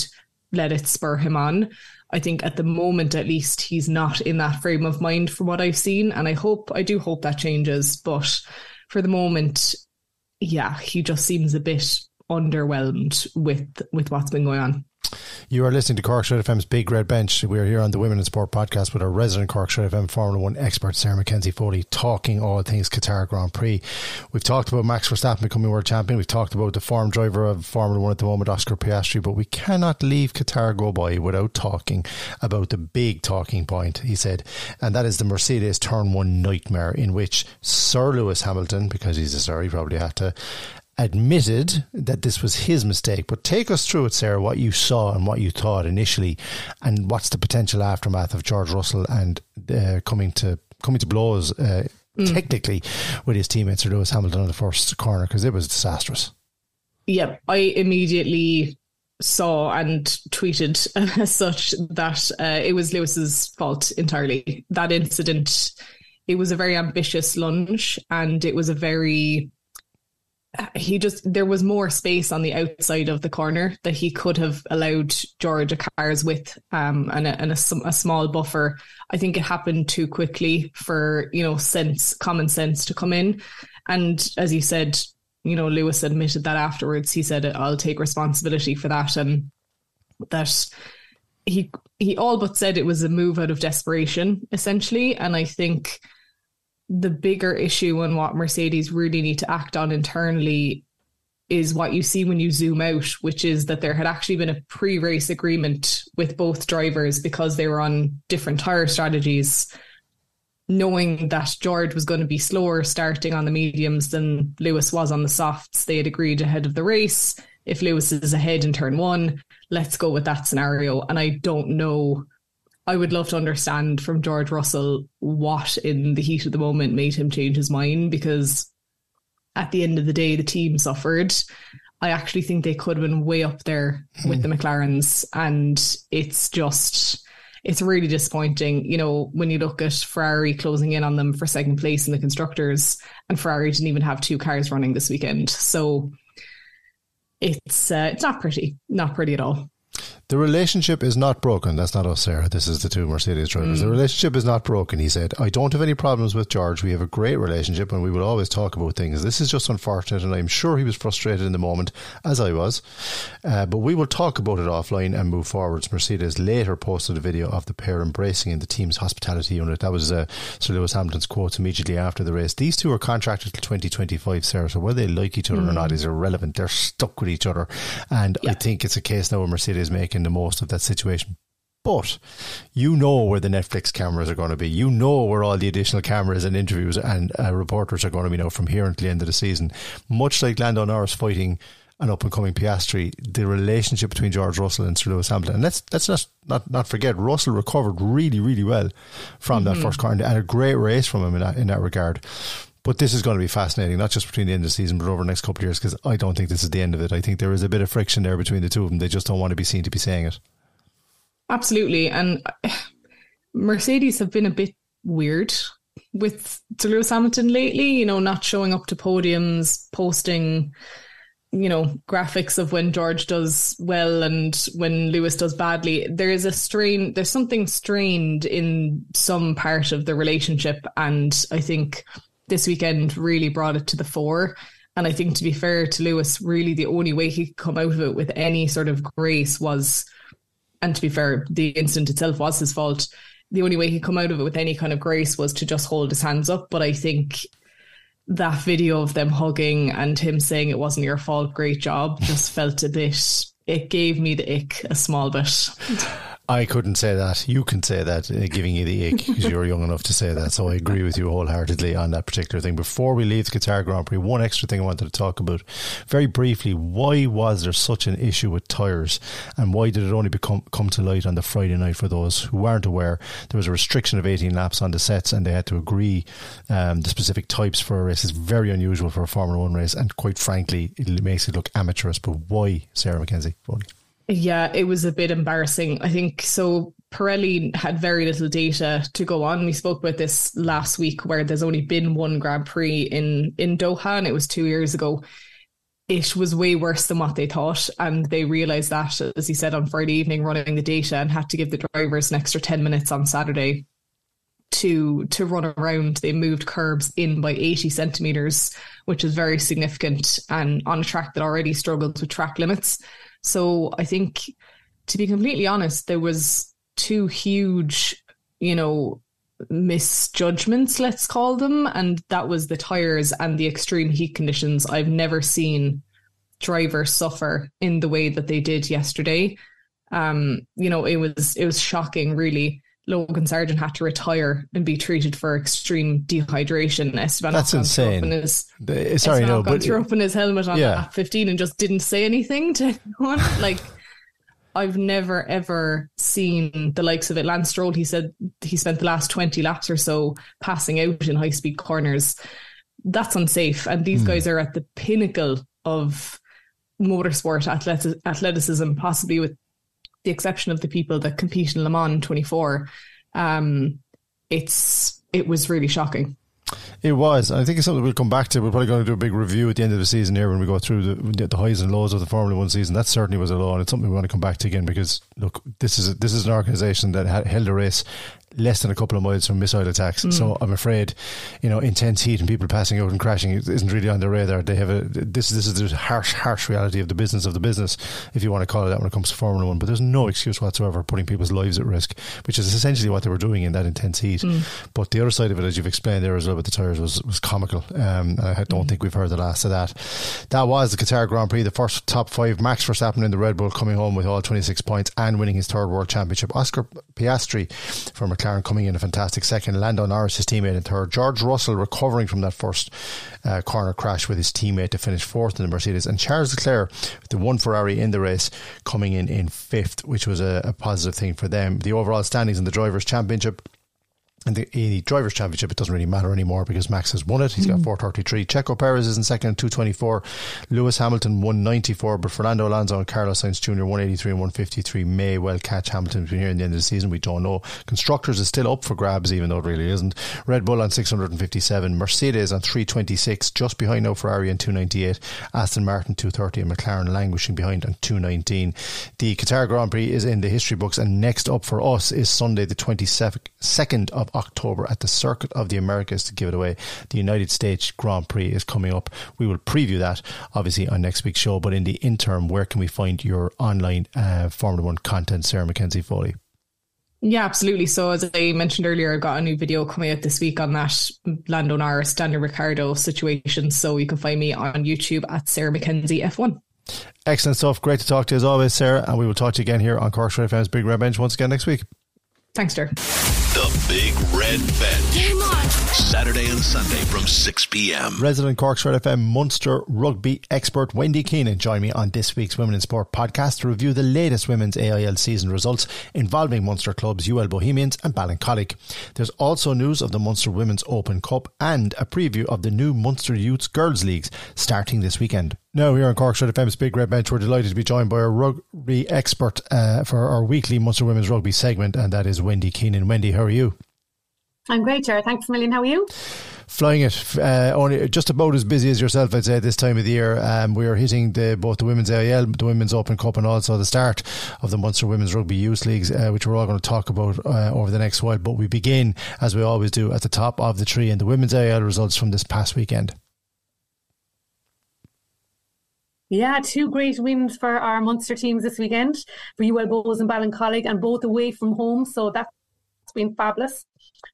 let it spur him on. I think at the moment, at least, he's not in that frame of mind from what I've seen. And I hope, I do hope that changes. But for the moment, yeah, he just seems a bit underwhelmed with, with what's been going on. You are listening to Corkshire F M's Big Red Bench. We are here on the Women in Sport podcast with our resident Corkshire F M Formula One expert, Sarah Mackenzie Foley, talking all things Qatar Grand Prix. We've talked about Max Verstappen becoming world champion. We've talked about the form driver of Formula One at the moment, Oscar Piastri. But we cannot leave Qatar go by without talking about the big talking point, he said, and that is the Mercedes Turn One nightmare, in which Sir Lewis Hamilton, because he's a Sir, he probably had to, admitted that this was his mistake. But take us through it, Sarah, what you saw and what you thought initially, and what's the potential aftermath of George Russell and uh, coming to coming to blows uh, mm. technically with his teammates, Sir Lewis Hamilton, on the first corner, because it was disastrous. Yeah, I immediately saw and tweeted as such that uh, it was Lewis's fault entirely. That incident, it was a very ambitious lunge, and it was a very... He just, there was more space on the outside of the corner that he could have allowed George a car's width um, and, a, and a, a small buffer. I think it happened too quickly for, you know, sense, common sense to come in. And as you said, you know, Lewis admitted that afterwards. He said, I'll take responsibility for that. And that he, he all but said it was a move out of desperation, essentially. And I think the bigger issue and what Mercedes really need to act on internally is what you see when you zoom out, which is that there had actually been a pre-race agreement with both drivers, because they were on different tyre strategies, knowing that George was going to be slower starting on the mediums than Lewis was on the softs. They had agreed ahead of the race, if Lewis is ahead in turn one, let's go with that scenario. And I don't know, I would love to understand from George Russell what in the heat of the moment made him change his mind, because at the end of the day, the team suffered. I actually think they could have been way up there mm. with the McLarens, and it's just, it's really disappointing. You know, when you look at Ferrari closing in on them for second place in the Constructors, and Ferrari didn't even have two cars running this weekend. So it's uh, it's not pretty, not pretty at all. The relationship is not broken. That's not us, Sarah. This is the two Mercedes drivers. Mm. The relationship is not broken, he said. I don't have any problems with George. We have a great relationship and we will always talk about things. This is just unfortunate, and I'm sure he was frustrated in the moment, as I was. Uh, but we will talk about it offline and move forwards. Mercedes later posted a video of the pair embracing in the team's hospitality unit. That was uh, Sir Lewis Hamilton's quotes immediately after the race. These two are contracted till twenty twenty-five, Sarah. So whether they like each other mm. or not is irrelevant. They're stuck with each other. And yeah. I think it's a case now where Mercedes making the most of that situation. But you know where the Netflix cameras are going to be. You know where all the additional cameras and interviews and uh, reporters are going to be now from here until the end of the season. Much like Lando Norris fighting an up and coming Piastri, the relationship between George Russell and Sir Lewis Hamilton, and let's let's not not, not forget, Russell recovered really really well from mm-hmm. that first car, and a great race from him in that, in that regard. But this is going to be fascinating, not just between the end of the season, but over the next couple of years, because I don't think this is the end of it. I think there is a bit of friction there between the two of them. They just don't want to be seen to be saying it. Absolutely. And Mercedes have been a bit weird with Lewis Hamilton lately, you know, not showing up to podiums, posting, you know, graphics of when George does well and when Lewis does badly. There is a strain, there's something strained in some part of the relationship. And I think this weekend really brought it to the fore. And I think, to be fair to Lewis, really the only way he could come out of it with any sort of grace was, and to be fair, the incident itself was his fault, the only way he could come out of it with any kind of grace was to just hold his hands up. But I think that video of them hugging and him saying it wasn't your fault, great job, just felt a bit, it gave me the ick a small bit. I couldn't say that. You can say that, uh, giving you the ick, because you're young enough to say that. So I agree with you wholeheartedly on that particular thing. Before we leave the Qatar Grand Prix, one extra thing I wanted to talk about very briefly. Why was there such an issue with tyres, and why did it only become come to light on the Friday night? For those who aren't aware, there was a restriction of eighteen laps on the sets, and they had to agree um, the specific types for a race. It's very unusual for a Formula One race, and quite frankly, it makes it look amateurish. But why, Sarah McKenzie? Funny. Yeah, it was a bit embarrassing, I think. So Pirelli had very little data to go on. We spoke about this last week, where there's only been one Grand Prix in, in Doha, and it was two years ago. It was way worse than what they thought, and they realised that, as he said, on Friday evening, running the data, and had to give the drivers an extra ten minutes on Saturday to to run around. They moved curbs in by eighty centimetres, which is very significant, and on a track that already struggles with track limits. So I think, to be completely honest, there was two huge, you know, misjudgments, let's call them. And that was the tyres and the extreme heat conditions. I've never seen drivers suffer in the way that they did yesterday. Um, you know, it was it was shocking, really. Logan Sargent had to retire and be treated for extreme dehydration. Esteban That's insane. Threw up in his, the, sorry, no, but threw up in his helmet on yeah. lap fifteen and just didn't say anything to anyone. Like, I've never ever seen the likes of it. Lance Stroll, he said he spent the last twenty laps or so passing out in high speed corners. That's unsafe. And these mm. guys are at the pinnacle of motorsport athletic, athleticism, possibly with the exception of the people that compete in Le Mans twenty-four. Um, it's it was really shocking. It was. I think it's something we'll come back to. We're probably going to do a big review at the end of the season here when we go through the, the highs and lows of the Formula One season. That certainly was a low, and it's something we want to come back to again, because look, this is a, this is an organisation that had, held a race less than a couple of miles from missile attacks. Mm. So I'm afraid, you know, intense heat and people passing out and crashing isn't really on their radar. They have a this this is the harsh harsh reality of the business of the business, if you want to call it that, when it comes to Formula One. But there's no excuse whatsoever putting people's lives at risk, which is essentially what they were doing in that intense heat. Mm. But the other side of it, as you've explained there as well, with the tyres was was comical. Um, and I don't mm. think we've heard the last of that. That was the Qatar Grand Prix, the first top five. Max Verstappen in the Red Bull coming home with all twenty-six points and winning his third World Championship. Oscar Piastri from McLaren coming in a fantastic second, Lando Norris his teammate in third, George Russell recovering from that first uh, corner crash with his teammate to finish fourth in the Mercedes, and Charles Leclerc with the one Ferrari in the race coming in in fifth, which was a, a positive thing for them. The overall standings in the Drivers' Championship, In the, in the Drivers' Championship, it doesn't really matter anymore because Max has won it. He's mm. got four thirty-three. Checo Perez is in second, two twenty-four. Lewis Hamilton, one ninety-four. But Fernando Alonso and Carlos Sainz Junior, one eighty-three and one fifty-three, may well catch Hamilton between here and the end of the season. We don't know. Constructors is still up for grabs, even though it really isn't. Red Bull on six fifty-seven. Mercedes on three twenty-six. Just behind now Ferrari on two ninety-eight. Aston Martin, two thirty. And McLaren languishing behind on two nineteen. The Qatar Grand Prix is in the history books. And next up for us is Sunday, the twenty-second of October at the Circuit of the Americas to give it away. The United States Grand Prix is coming up. We will preview that obviously on next week's show, but in the interim, where can we find your online uh, Formula One content, Sarah Mackenzie Foley? Yeah, absolutely. So as I mentioned earlier, I've got a new video coming out this week on that Lando Norris, Daniel Ricciardo situation. So you can find me on YouTube at Sarah Mackenzie F one. Excellent stuff. Great to talk to you as always, Sarah, and we will talk to you again here on Cork Straight F M's Big Red Bench once again next week. Thanks, Ger. The Big Red Bench. Game on. Saturday and Sunday from six p.m. Resident Cork Straight F M Munster rugby expert Wendy Keenan joined me on this week's Women in Sport podcast to review the latest women's A I L season results involving Munster clubs U L Bohemians and Ballincollig. There's also news of the Munster Women's Open Cup and a preview of the new Munster Youths Girls Leagues starting this weekend. Now here on Cork Straight F M's Big Red Bench, we're delighted to be joined by a rugby expert uh, for our weekly Munster Women's Rugby segment, and that is Wendy Keenan. Wendy, how are you? I'm great, Sarah. Thanks a million. How are you? Flying it, uh, only just about as busy as yourself, I'd say, at this time of the year. Um, we are hitting the, both the Women's A I L, the Women's Open Cup, and also the start of the Munster Women's Rugby Youth Leagues, uh, which we're all going to talk about uh, over the next while. But we begin, as we always do, at the top of the tree, and the Women's A I L results from this past weekend. Yeah, two great wins for our Munster teams this weekend, for U L Bohs and Ballincollig, and both away from home, so that's been fabulous.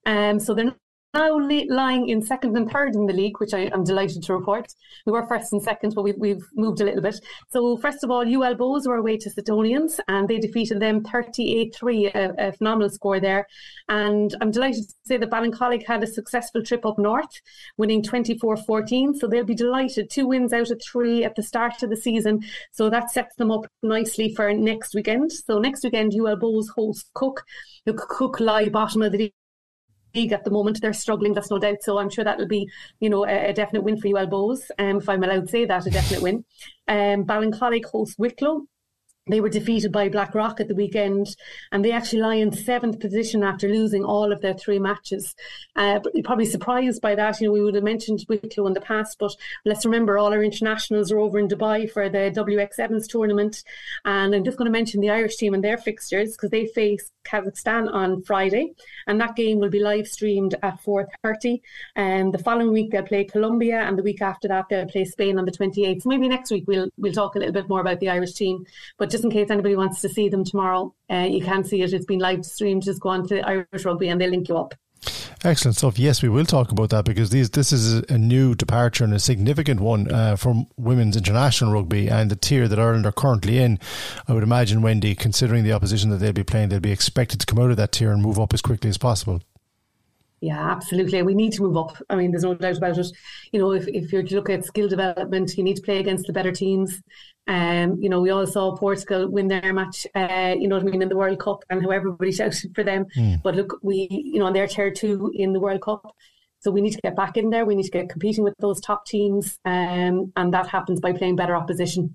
Um, so they're now lying in second and third in the league, which I am delighted to report. We were first and second, but we've, we've moved a little bit. So first of all, U L Bohs were away to Sidonians, and they defeated them thirty-eight three, a, a phenomenal score there. And I'm delighted to say that Ballincollig had a successful trip up north, winning twenty-four fourteen. So they'll be delighted. Two wins out of three at the start of the season. So that sets them up nicely for next weekend. So next weekend, U L Bohs host Cook. Cook lie bottom of the league. League at the moment. They're struggling, that's no doubt, so I'm sure that'll be, you know, a, a definite win for U L Bohs, um, if I'm allowed to say that, a definite win. Um, Ballincollig hosts Wicklow. They were defeated by Blackrock at the weekend, and they actually lie in seventh position after losing all of their three matches. Uh, but you're probably surprised by that. You know, we would have mentioned Wicklow in the past, but let's remember all our internationals are over in Dubai for the W X sevens tournament. And I'm just going to mention the Irish team and their fixtures because they face Kazakhstan on Friday, and that game will be live streamed at four thirty. And the following week they'll play Colombia, and the week after that they'll play Spain on the twenty-eighth. So maybe next week we'll we'll talk a little bit more about the Irish team, but. Just Just in case anybody wants to see them tomorrow, uh, you can see it. It's been live streamed. Just go on to Irish Rugby and they'll link you up. Excellent stuff. Yes, we will talk about that because these, this is a new departure and a significant one uh, from women's international rugby and the tier that Ireland are currently in. I would imagine, Wendy, considering the opposition that they'll be playing, they'll be expected to come out of that tier and move up as quickly as possible. Yeah, absolutely. We need to move up. I mean, there's no doubt about it. You know, if, if you're to look at skill development, you need to play against the better teams. Um, you know, we all saw Portugal win their match, uh, you know what I mean, in the World Cup and how everybody shouted for them. Mm. But look, we, you know, they're tier two in the World Cup. So we need to get back in there. We need to get competing with those top teams. Um, and that happens by playing better opposition.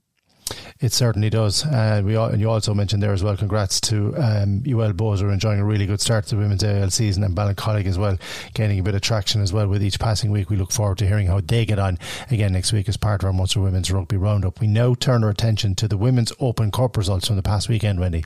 It certainly does. Uh, we all, and you also mentioned there as well, congrats to um, U L Bohs, who are enjoying a really good start to the Women's A I L season, and Ballincollig as well, gaining a bit of traction as well with each passing week. We look forward to hearing how they get on again next week as part of our Munster Women's Rugby Roundup. We now turn our attention to the Women's Open Cup results from the past weekend, Wendy.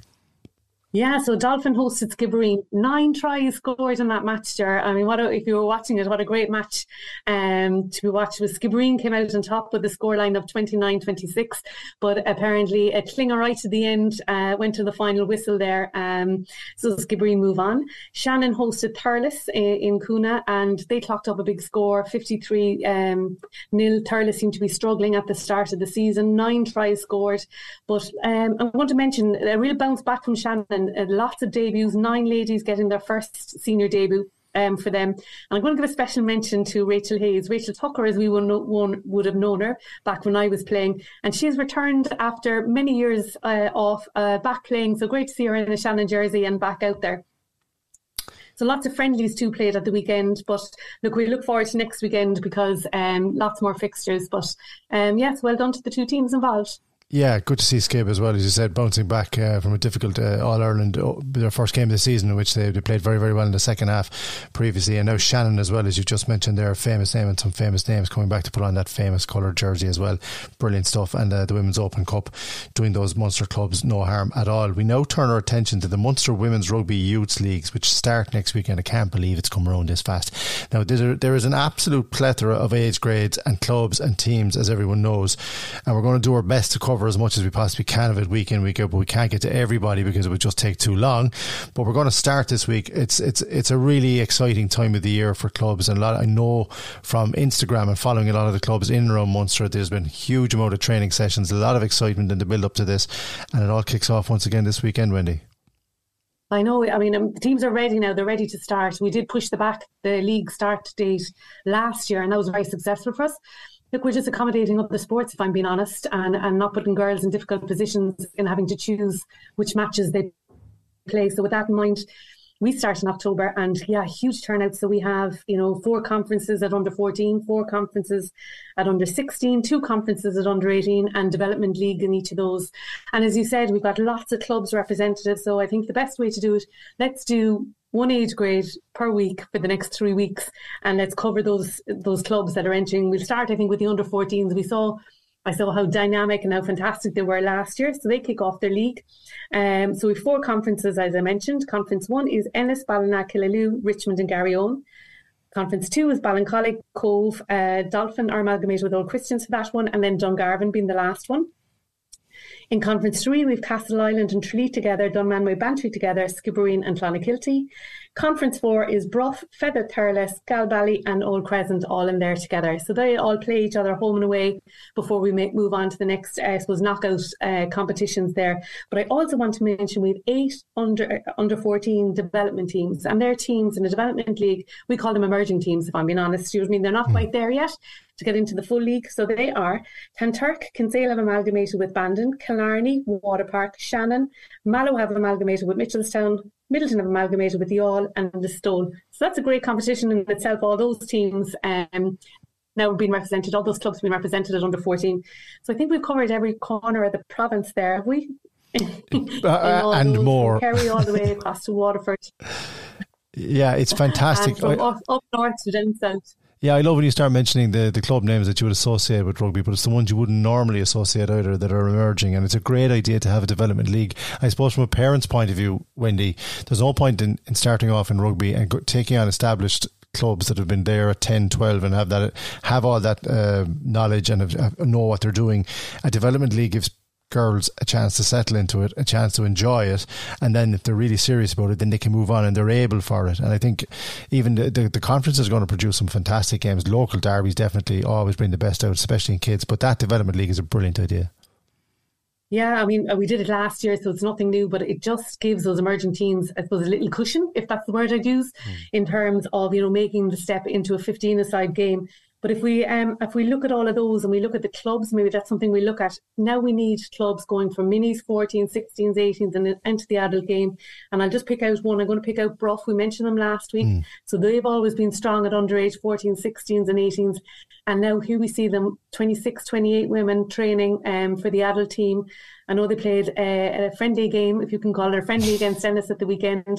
Yeah, so Dolphin hosted Skibbereen. Nine tries scored in that match, Ger. I mean, what a, if you were watching it, what a great match um, to be watched. Was Skibbereen came out on top with a scoreline of twenty-nine twenty-six, but apparently a clinger right at the end uh, went to the final whistle there. Um, so Skibbereen move on. Shannon hosted Thurles in Coona, and they clocked up a big score, fifty-three nil. Um, Thurles seemed to be struggling at the start of the season. Nine tries scored, but um, I want to mention a real bounce back from Shannon. Uh, lots of debuts, nine ladies getting their first senior debut um, for them. And I'm going to give a special mention to Rachel Hayes. Rachel Tucker, as we will know, one, would have known her back when I was playing. And she's returned after many years uh, off, uh, back playing. So great to see her in a Shannon jersey and back out there. So lots of friendlies too played at the weekend. But look, we look forward to next weekend because um, lots more fixtures. But um, yes, well done to the two teams involved. Yeah, good to see Skib as well, as you said, bouncing back uh, from a difficult uh, All-Ireland, oh, their first game of the season, in which they, they played very, very well in the second half previously. And now Shannon as well, as you just mentioned, their famous name and some famous names coming back to put on that famous coloured jersey as well. Brilliant stuff. And uh, the Women's Open Cup, doing those Munster clubs no harm at all. We now turn our attention to the Munster Women's Rugby Youths Leagues, which start next weekend. I can't believe it's come around this fast. Now, there is an absolute plethora of age grades and clubs and teams, as everyone knows. And we're going to do our best to cover as much as we possibly can of it week in, week out, but we can't get to everybody because it would just take too long. But we're going to start this week. It's it's it's a really exciting time of the year for clubs, and a lot I know from Instagram and following a lot of the clubs in and around Munster, there's been a huge amount of training sessions, a lot of excitement in the build up to this, and it all kicks off once again this weekend, Wendy. I know, I mean, um, the teams are ready now, they're ready to start. We did push the back, the league start date last year, and that was very successful for us. Look, we're just accommodating other sports, if I'm being honest, and, and not putting girls in difficult positions in having to choose which matches they play. So with that in mind, we start in October, and yeah, huge turnout. So we have, you know, four conferences at under fourteen, four conferences at under sixteen, two conferences at under eighteen, and development league in each of those. And as you said, we've got lots of clubs representative. So I think the best way to do it, let's do one age grade per week for the next three weeks, and let's cover those those clubs that are entering. We'll start, I think, with the under fourteens. We saw, I saw how dynamic and how fantastic they were last year, so they kick off their league. Um, so we have four conferences, as I mentioned. Conference one is Ennis, Ballina, Killaloe, Richmond and Garryowen. Conference two is Ballincollig, Cove, uh, Dolphin are amalgamated with Old Christians for that one, and then Dungarvan being the last one. In Conference three, we've Castle Island and Tralee together, Dunmanway, Bantry together, Skibbereen and Clonakilty. Conference four is Brough, Feather, Thurles, Galbally and Old Crescent all in there together. So they all play each other home and away before we make, move on to the next, uh, I suppose, knockout uh, competitions there. But I also want to mention we have eight under uh, under fourteen development teams, and their teams in the development league, we call them emerging teams, if I'm being honest. You know what I mean? They're not quite there yet to get into the full league. So they are Tanturk, Kinsale have amalgamated with Bandon, Killarney, Waterpark, Shannon, Mallow have amalgamated with Mitchelstown, Middleton have amalgamated with the All and the Stone. So that's a great competition in itself, all those teams um, now being represented, all those clubs being represented at under fourteen. So I think we've covered every corner of the province there, have we? uh, and more. Kerry all the way across to Waterford. Yeah, it's fantastic. From I... up, up north to down south. Yeah, I love when you start mentioning the, the club names that you would associate with rugby, but it's the ones you wouldn't normally associate either that are emerging, and it's a great idea to have a development league. I suppose from a parent's point of view, Wendy, there's no point in, in starting off in rugby and go, taking on established clubs that have been there at ten, twelve and have that have all that uh, knowledge and have, have, know what they're doing. A development league gives girls a chance to settle into it, a chance to enjoy it, and then if they're really serious about it, then they can move on and they're able for it. And I think even the, the, the conference is going to produce some fantastic games. Local derbies definitely always bring the best out, especially in kids, but that development league is a brilliant idea. Yeah, I mean, we did it last year, so it's nothing new, but it just gives those emerging teams, I suppose, a little cushion, if that's the word I'd use, mm. in terms of, you know, making the step into a fifteen-a-side game. But if we um, if we look at all of those and we look at the clubs, maybe that's something we look at. Now we need clubs going from minis, fourteens, sixteens, eighteens and into the adult game. And I'll just pick out one. I'm going to pick out Brough. We mentioned them last week. Mm. So they've always been strong at underage, fourteens, sixteens and eighteens. And now here we see them, twenty-six, twenty-eight women training um, for the adult team. I know they played a, a friendly game, if you can call it a friendly against Ennis at the weekend, um,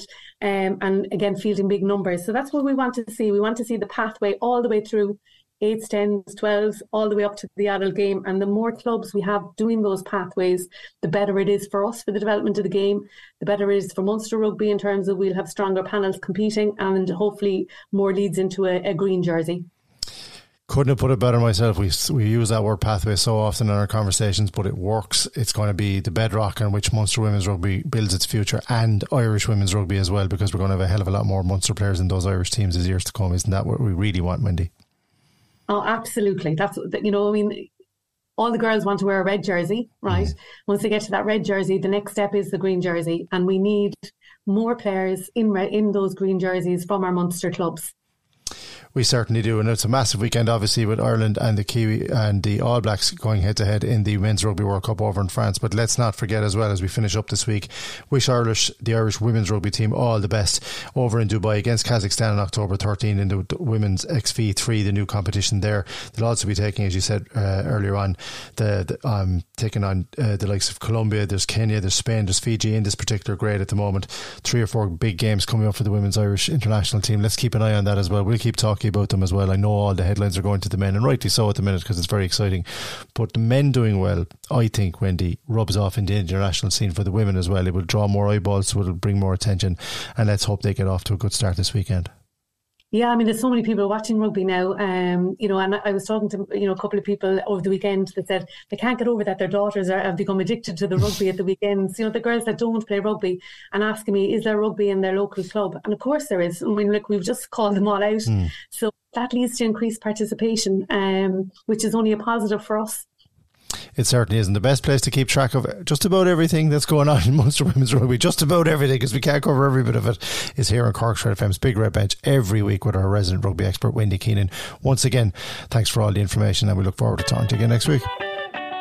and again, fielding big numbers. So that's what we want to see. We want to see the pathway all the way through eights, tens, twelves, all the way up to the adult game. And the more clubs we have doing those pathways, the better it is for us for the development of the game, the better it is for Munster Rugby in terms of we'll have stronger panels competing and hopefully more leads into a, a green jersey. Couldn't have put it better myself. We we use that word pathway so often in our conversations, but it works. It's going to be the bedrock on which Munster Women's Rugby builds its future, and Irish Women's Rugby as well, because we're going to have a hell of a lot more Munster players in those Irish teams as years to come. Isn't that what we really want, Wendy? Oh, absolutely. That's, you know, I mean, all the girls want to wear a red jersey, right? Mm. Once they get to that red jersey, the next step is the green jersey. And we need more players in in those green jerseys from our Munster clubs. We certainly do, and it's a massive weekend, obviously, with Ireland and the Kiwi and the All Blacks going head-to-head in the Men's Rugby World Cup over in France. But let's not forget as well, as we finish up this week, wish Irish, the Irish women's rugby team all the best over in Dubai against Kazakhstan on October thirteenth in the Women's X V three, the new competition there. They'll also be taking, as you said uh, earlier on, the, the um, taking on uh, the likes of Colombia, there's Kenya, there's Spain, there's Fiji in this particular grade at the moment. Three or four big games coming up for the Women's Irish International Team. Let's keep an eye on that as well. We'll keep talking about them as well. I know all the headlines are going to the men, and rightly so at the minute, because it's very exciting. But the men doing well, I think, Wendy, rubs off in the international scene for the women as well. It will draw more eyeballs, so it'll bring more attention, and let's hope they get off to a good start this weekend. Yeah, I mean, there's so many people watching rugby now, um, you know, and I was talking to, you know, a couple of people over the weekend that said they can't get over that their daughters are, have become addicted to the rugby at the weekends. You know, the girls that don't play rugby and asking me, is there rugby in their local club? And of course there is. I mean, look, we've just called them all out. Mm. So that leads to increased participation, um, which is only a positive for us. It certainly isn't the best place to keep track of just about everything that's going on in Munster Women's Rugby. Just about everything, because we can't cover every bit of it, is here on Cork's Red F M's Big Red Bench every week with our resident rugby expert, Wendy Keenan. Once again, thanks for all the information, and we look forward to talking to you again next week.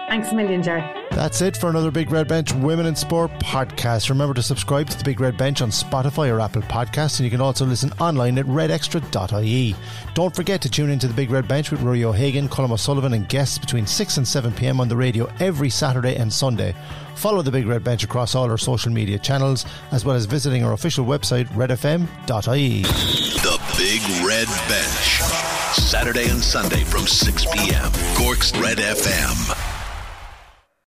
Thanks a million, Jerry. That's it for another Big Red Bench Women in Sport podcast. Remember to subscribe to the Big Red Bench on Spotify or Apple Podcasts, and you can also listen online at red extra dot I E. Don't forget to tune into the Big Red Bench with Rory O'Hagan, Colm O'Sullivan and guests between six and seven p.m. on the radio every Saturday and Sunday. Follow the Big Red Bench across all our social media channels, as well as visiting our official website, red f m dot I E. The Big Red Bench, Saturday and Sunday from six p.m. Cork's Red F M.